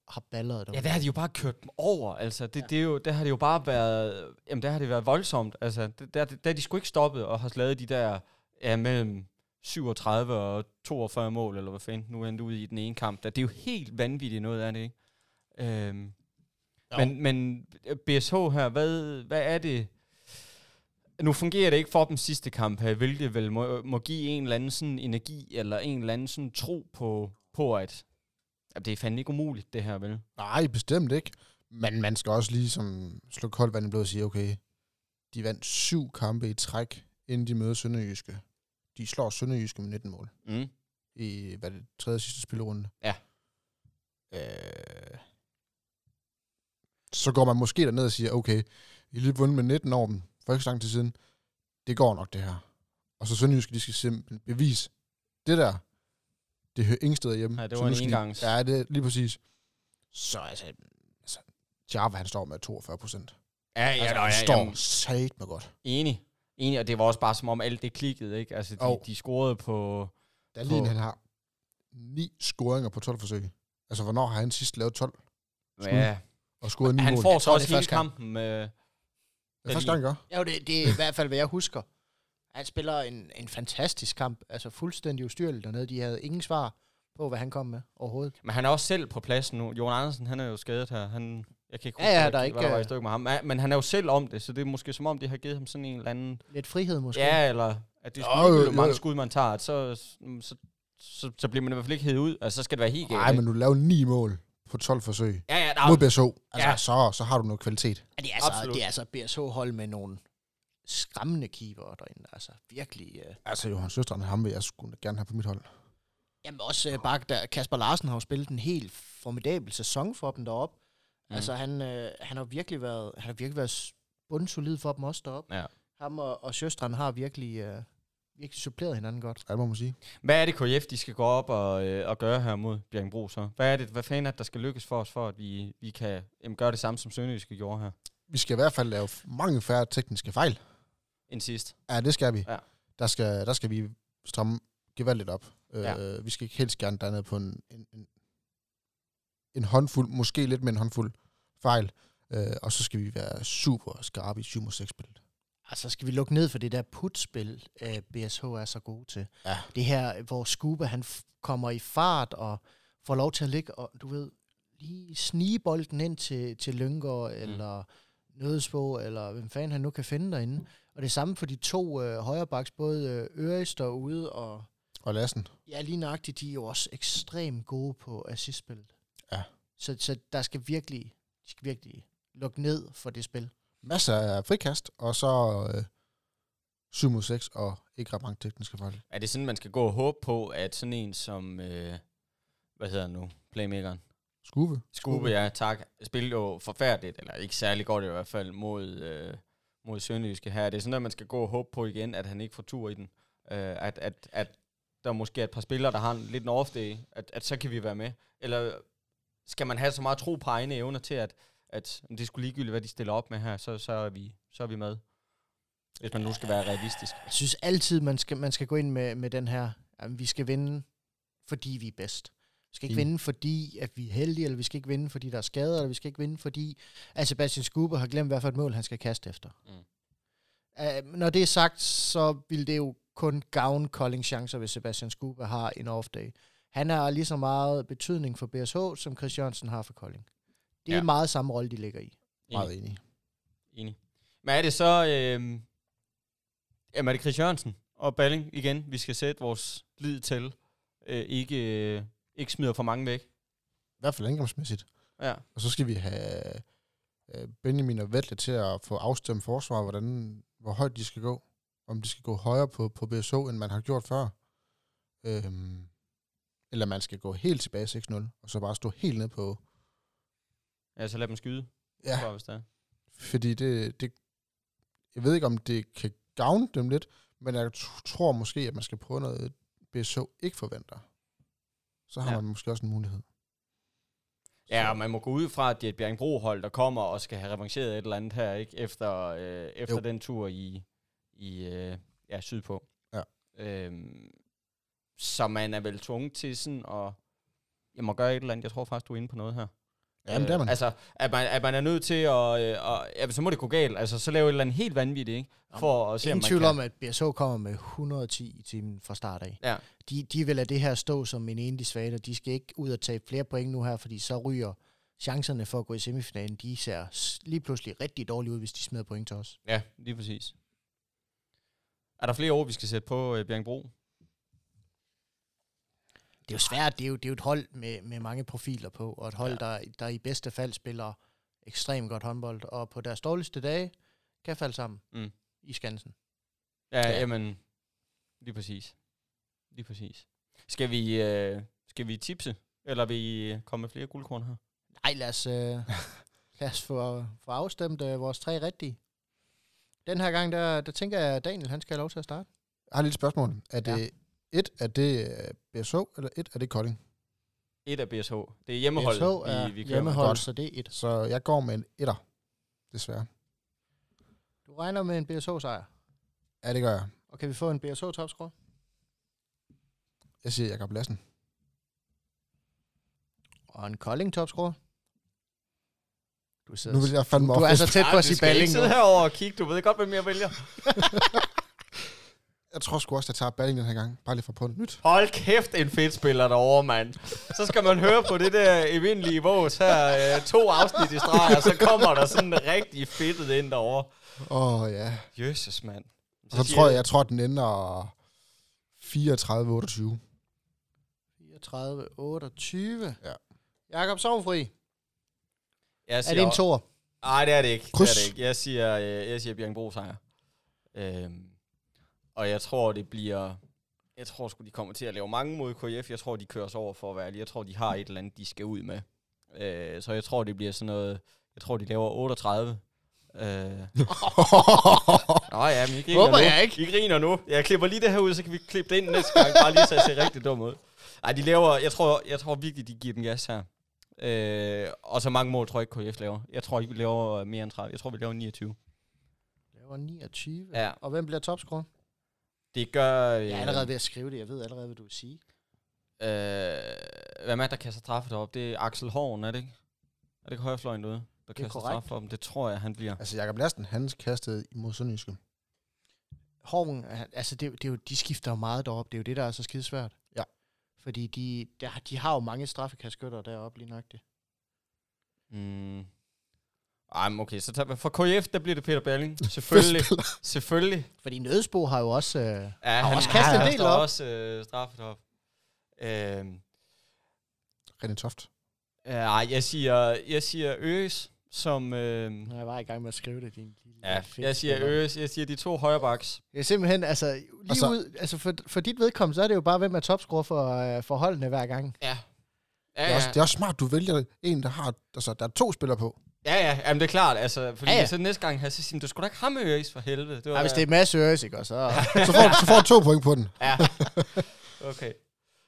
har balleret dem. Ja, der har de jo bare kørt dem over, altså. Det har det jo bare været voldsomt, altså. Der er de sgu ikke stoppet og har slået de der mellem 37 og 42 mål, eller hvad fanden nu endte ud i den ene kamp. Det er jo helt vanvittigt noget af det, ikke? Men BSH her, hvad er det? Nu fungerer det ikke for den sidste kamp her, hvilket vel må give en eller anden sådan energi, eller en eller anden sådan tro på at det er fandme ikke umuligt, det her, vel? Nej, bestemt ikke. Men man skal også lige som slå koldt vandet blod og sige, okay, de vandt 7 kampe i træk, inden de møder Sønderjyske. De slår Sønderjyske med 19 mål. Mm. I, hvad det, tredje sidste spillerunde? Ja. Så går man måske derned og siger, okay, I lige vundet med 19 over dem, for ikke så lang tid siden, det går nok det her. Og så Sønderjyske, de skal simpelthen bevise, det der, det hører ingen steder hjemme. Ja, det var en engangs. Ja, det lige præcis. Så altså Jarve, han står med 42%. Ja, ja, altså, han står sat med godt. Enig, og det var også bare som om alt det klikkede, ikke? Altså, de scorede på... Dalin, han har 9 scoringer på 12 forsøg. Altså, hvornår har han sidst lavet 12? Ja. Og scorede 9 mål. Han får så også hele kampen med... Det første gang, han gør. Jo, det er i hvert fald, hvad jeg husker. Han spiller en fantastisk kamp, altså fuldstændig ustyrligt dernede. De havde ingen svar på, hvad han kom med overhovedet. Men han er også selv på pladsen nu. Jon Andersen, han er jo skadet her. Han, jeg kan ikke huske, der var i stykke med ham. Men han er jo selv om det, så det er måske som om, det har givet ham sådan en eller anden... Lidt frihed måske. Ja, eller at det er jo mange skud, man tager. Så bliver man i hvert fald ikke hedet ud, altså så skal det være helt galt. Nej, men du laver 9 mål på 12 forsøg mod BSH. Altså, ja. Så har du noget kvalitet. Ja, det er altså BSH-hold med nogle... skræmmende keeper derinde, altså virkelig... Altså Johan Søstrand og ham vil jeg skulle gerne have på mit hold. Jamen også bare Kasper Larsen har jo spillet en helt formidabel sæson for dem deroppe. Mm. Altså han har virkelig været bundsolid for dem også deroppe. Ja. Ham og Søstrand har virkelig suppleret hinanden godt. Ja, det må man sige. Hvad er det KF, de skal gå op og gøre her mod Bjerringbro så? Hvad fanden er det, der skal lykkes for os, for at vi kan gøre det samme, som Sønderjyske gjorde her? Vi skal i hvert fald lave mange færre tekniske fejl. End sidst. Ja, det skal vi. Ja. Der skal vi stramme gevaldigt op. Ja. Vi skal ikke helst gerne dernede på en håndfuld, måske lidt med en håndfuld fejl. Og så skal vi være super skarpe i 7-6-spillet. Og så skal vi lukke ned for det der putspil, BSH er så god til. Ja. Det her, hvor Skube, han kommer i fart og får lov til at ligge, og du ved, lige snige bolden ind til Lyngård, eller Nødesbo, eller hvem fanden han nu kan finde derinde. Og det samme for de 2 højrebacks, både Øres derude og Lassen. Ja, lige nøjagtigt, de er jo også ekstremt gode på assistspillet. Ja. Så der skal virkelig lukke ned for det spil. Masser af frikast, og så 7-6, og ikke ret mange tekniske fejl. Er det sådan, man skal gå og håbe på, at sådan en som, hvad hedder han nu, playmakeren? Skube, ja, tak. Spillede jo forfærdeligt, eller ikke særlig godt i hvert fald, mod Sønderjyske her. Det er sådan, at man skal gå og håbe på igen, at han ikke får tur i den. At der måske er et par spillere, der har lidt en off-day, at så kan vi være med. Eller skal man have så meget tro på egne evner til, at det skulle ligegyldigt, hvad de stiller op med her, så er vi med. Hvis man nu skal være realistisk. Jeg synes altid, man skal gå ind med den her, at vi skal vinde, fordi vi er bedst. Vi skal ikke vinde, fordi at vi er heldige, eller vi skal ikke vinde, fordi der er skader, eller vi skal ikke vinde, fordi at Sebastian Skube har glemt, hvad for et mål han skal kaste efter. Mm. Når det er sagt, så vil det jo kun gavne Koldings chancer, hvis Sebastian Skube har en off-day. Han har lige så meget betydning for BSH, som Chris Jørgensen har for Kolding. Det er meget samme rolle, de ligger i. Meget enig. Men er det så... Jamen er det Chris Jørgensen og Balling igen, vi skal sætte vores lid til. Ikke smider for mange væk. I hvert fald indgangsmæssigt. Ja. Og så skal vi have Benjamin og Vetle til at få afstemt forsvaret, hvor højt de skal gå. Om de skal gå højere på BSH, end man har gjort før. Eller man skal gå helt tilbage 6-0, og så bare stå helt ned på... Ja, så lad dem skyde. Ja. Tror, hvis det er. Fordi det... Jeg ved ikke, om det kan gavne dem lidt, men jeg tror måske, at man skal prøve noget, BSH ikke forventer. Så har man måske også en mulighed. Ja, og man må gå ud fra, at det er et Bjerringbro-hold, der kommer og skal have revancheret et eller andet her, ikke? Efter den tur i sydpå. Ja. Så man er vel tvunget til sådan at gøre et eller andet. Jeg tror faktisk, du er inde på noget her. Jamen, det er man. Altså, at man er nødt til at så må det gå galt. Altså, så lave et eller andet helt vanvittigt, ikke? For at se, ingen tvivl om, at BSO kommer med 110 i timen fra start af. Ja. De vil lade det her stå som en enlig svale. De skal ikke ud og tage flere point nu her, fordi så ryger chancerne for at gå i semifinalen. De ser lige pludselig rigtig dårligt ud, hvis de smider point til os. Ja, lige præcis. Er der flere ord, vi skal sætte på Bjerringbro? Det er jo svært. Det er jo et hold med mange profiler på, og et hold, der i bedste fald spiller ekstremt godt håndbold, og på deres dårligste dage kan falde sammen i Skansen. Ja, jamen, lige præcis. Lige præcis. Skal vi tipse, eller vil I komme med flere guldkorn her? Nej, lad os få afstemt vores tre rigtige. Den her gang, der tænker jeg, at Daniel, han skal have lov til at starte. Jeg har et lille spørgsmål. Er det et, er det BSH, eller et, er det Kolding? Et er BSH. Det er hjemmehold. BSH er vi hjemmehold, godt. Så det er et. Så jeg går med en etter, desværre. Du regner med en BSH-sejr? Ja, det gør jeg. Og kan vi få en BSH-topscore? Jeg siger Jakob Lassen. Og en Kolding-topscore? Nu vil jeg fandme du er så tæt på at sige Balling. Du skal ikke herovre og kigge. Du ved godt, hvem jeg vælger. Jeg tror sgu også, jeg tager Balling den her gang. Bare lige for på det nyt. Hold kæft, en fed spiller derovre, mand. Så skal man høre på det der evindelige vås her. 2 afsnit i streg, og så kommer der sådan rigtig fedtet ind derovre. Åh, ja. Jesus, mand. Og så tror jeg tror, den ender 34-28. 34-28? Ja. Jakob Sorgenfri. Er det en toer? Nej, det er det ikke. Kryds. Det er det ikke. Jeg siger Bjerringbro sejr. Og jeg tror, det bliver... Jeg tror sgu, de kommer til at lave mange mod KF. Jeg tror, de kører sig over for at være ærlig. Jeg tror, de har et eller andet, de skal ud med. Så jeg tror, det bliver sådan noget... Jeg tror, de laver 38. Nå ja, men I griner nu. Jeg ikke. I griner nu. Jeg klipper lige det her ud, så kan vi klippe det ind næste gang. Bare lige så jeg ser rigtig dum ud. Ej, de laver... Jeg tror virkelig, de giver den gas her. Og så mange mål tror jeg ikke KF laver. Jeg tror ikke vi laver mere end 30. Jeg tror vi laver 29. Laver 29? Ja. Og hvem bliver topscorer? Det gør... Jeg er allerede ved at skrive det. Jeg ved allerede hvad du vil sige. Hvem er der kaster straffe deroppe? Det er Axel Horn, er det ikke? Er det ikke højrefløjen derude? Der kaster straffe for dem. Det tror jeg han bliver. Altså Jakob Lasten, han kastede imod Sønderjyske. Horn, altså det er jo, de skifter jo meget deroppe. Det er jo det der er så skidesvært. Ja. Fordi de har jo mange straffekastskytter deroppe lige nok det. Okay, så for KF, der bliver det Peter Balling. Selvfølgelig. Fordi Nødesbo har jo også, også kastet en del op. Også straffet op. René Toft. Jeg siger Øs, som... jeg var i gang med at skrive det. Din jeg siger Øs, jeg siger de 2 højrebacks. Ja, simpelthen, altså, ud, altså for dit vedkommende, så er det jo bare, hvem er topscorer for holdene hver gang. Ja. Det er også smart, du vælger en, der har... Altså, der er 2 spillere på. Ja, jamen det er klart, altså, fordi så næste gang her, så siger du skulle da ikke ham med Øres for helvede. Det var, hvis det er Mads Øres, ikke, og så får 2 point på den. Ja, okay.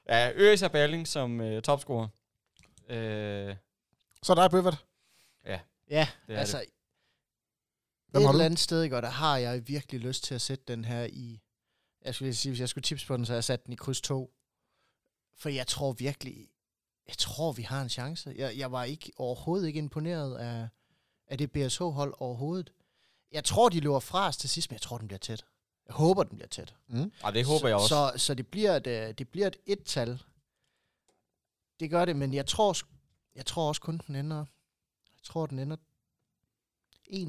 Ja, Øres og Balling som topscorer. Så er der Bøbert. Ja, altså, et eller andet sted, ikke, og der har jeg virkelig lyst til at sætte den her i, jeg skulle lige sige, hvis jeg skulle tips på den, så har jeg sat den i kryds 2. For jeg tror, vi har en chance. Jeg var ikke overhovedet ikke imponeret af det BSH-hold overhovedet. Jeg tror, de løber fra os til sidst, men jeg tror, den bliver tæt. Jeg håber, den bliver tæt. Ja, det håber jeg også. Så det bliver et et-tal. Det gør det, men jeg tror også kun, den ender... Jeg tror, den ender 31-29.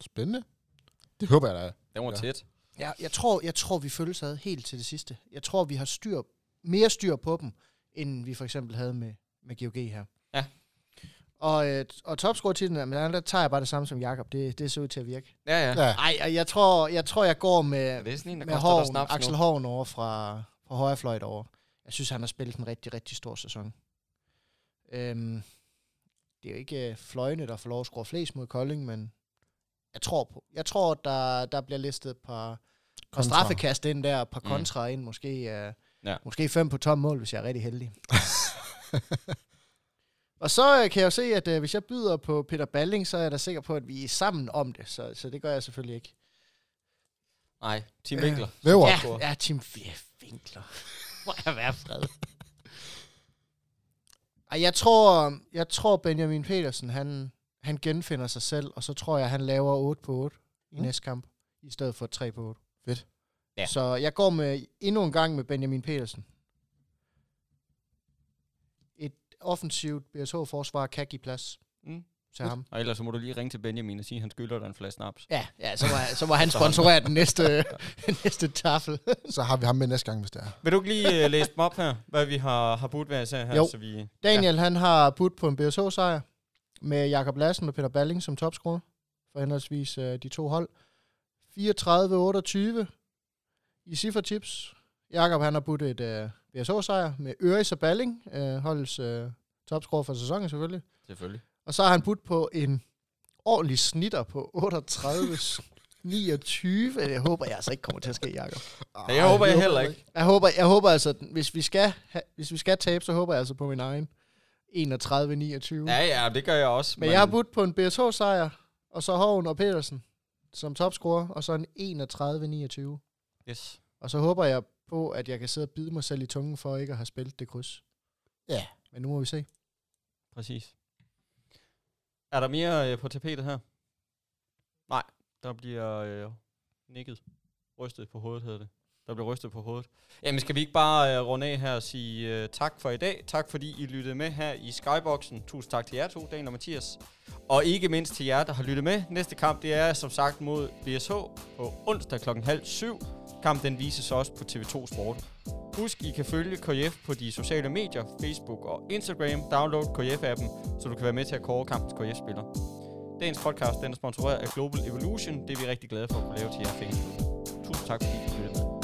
Spændende. Det håber jeg, der er. Den var tæt. Ja, jeg tror, vi følges ad helt til det sidste. Jeg tror, vi har mere styr på dem, end vi for eksempel havde med GOG her. Ja. Og topscore-titlen, der tager jeg bare det samme som Jakob. Det ser ud til at virke. Ja. Nej, jeg tror, jeg går med Horn, Axel Horn over fra højrefløjt over. Jeg synes, han har spillet en rigtig, rigtig stor sæson. Det er jo ikke fløjene, der får lov at score flest mod Kolding, men jeg tror på. Jeg tror, der bliver listet et par straffekast ind der, et par kontra ind, måske 5 på tom mål, hvis jeg er rigtig heldig. Og så kan jeg jo se, at hvis jeg byder på Peter Balling, så er jeg da sikker på, at vi er sammen om det, så det gør jeg selvfølgelig ikke. Nej, Team Winkler. Ja, Team Winkler. Må jeg være fred. Jeg tror Benjamin Pedersen, han genfinder sig selv, og så tror jeg, han laver 8-8 i næste kamp, i stedet for 3-8. Fedt. Ja. Så jeg går med endnu en gang med Benjamin Pedersen. Et offensivt BSH-forsvar kan give plads til ham. Og ellers så må du lige ringe til Benjamin og sige, at han skylder dig en flaske snaps. Ja, så må han sponsorere den næste tafel. Så har vi ham med næste gang, hvis det er. Vil du lige læse dem op her, hvad vi har budt hver sag her? Jo, så vi, Daniel han har budt på en BSH-sejr med Jakob Lassen og Peter Balling som topscorer for henholdsvis de to hold. 34-28 i ciffertips. Jakob han har budt et BSH-sejr med Øres og Balling, holdets topscorer for sæsonen selvfølgelig. Selvfølgelig. Og så har han budt på en ordentlig snitter på 38-29. Jeg håber, jeg altså ikke kommer til at ske, Jakob. Jeg håber jeg heller ikke. Jeg håber altså, hvis vi skal tabe, så håber jeg altså på min egen 31-29. Ja, det gør jeg også. Men jeg har budt på en BSH-sejr, og så Horn og Petersen som topscorer, og så en 31-29. Yes. Og så håber jeg på, at jeg kan sidde og bide mig selv i tungen for ikke at have spillet det kryds. Ja, men nu må vi se. Præcis. Er der mere på tapetet her? Nej, der bliver nikket. Rystet på hovedet hedder det. Der bliver rystet på hovedet. Jamen skal vi ikke bare runde af her og sige tak for i dag. Tak fordi I lyttede med her i Skyboxen. Tusind tak til jer to, Daniel og Mathias. Og ikke mindst til jer, der har lyttet med. Næste kamp, det er som sagt mod BSH på onsdag 18:30. Kampen vises også på TV2 Sport. Husk, I kan følge KF på de sociale medier, Facebook og Instagram. Download KF-appen, så du kan være med til at kåre kampens KF-spiller. Dagens podcast, den er sponsoreret af Global Evolution. Det er vi rigtig glade for at kunne lave til jer fans. Tusind tak fordi I lyttede med.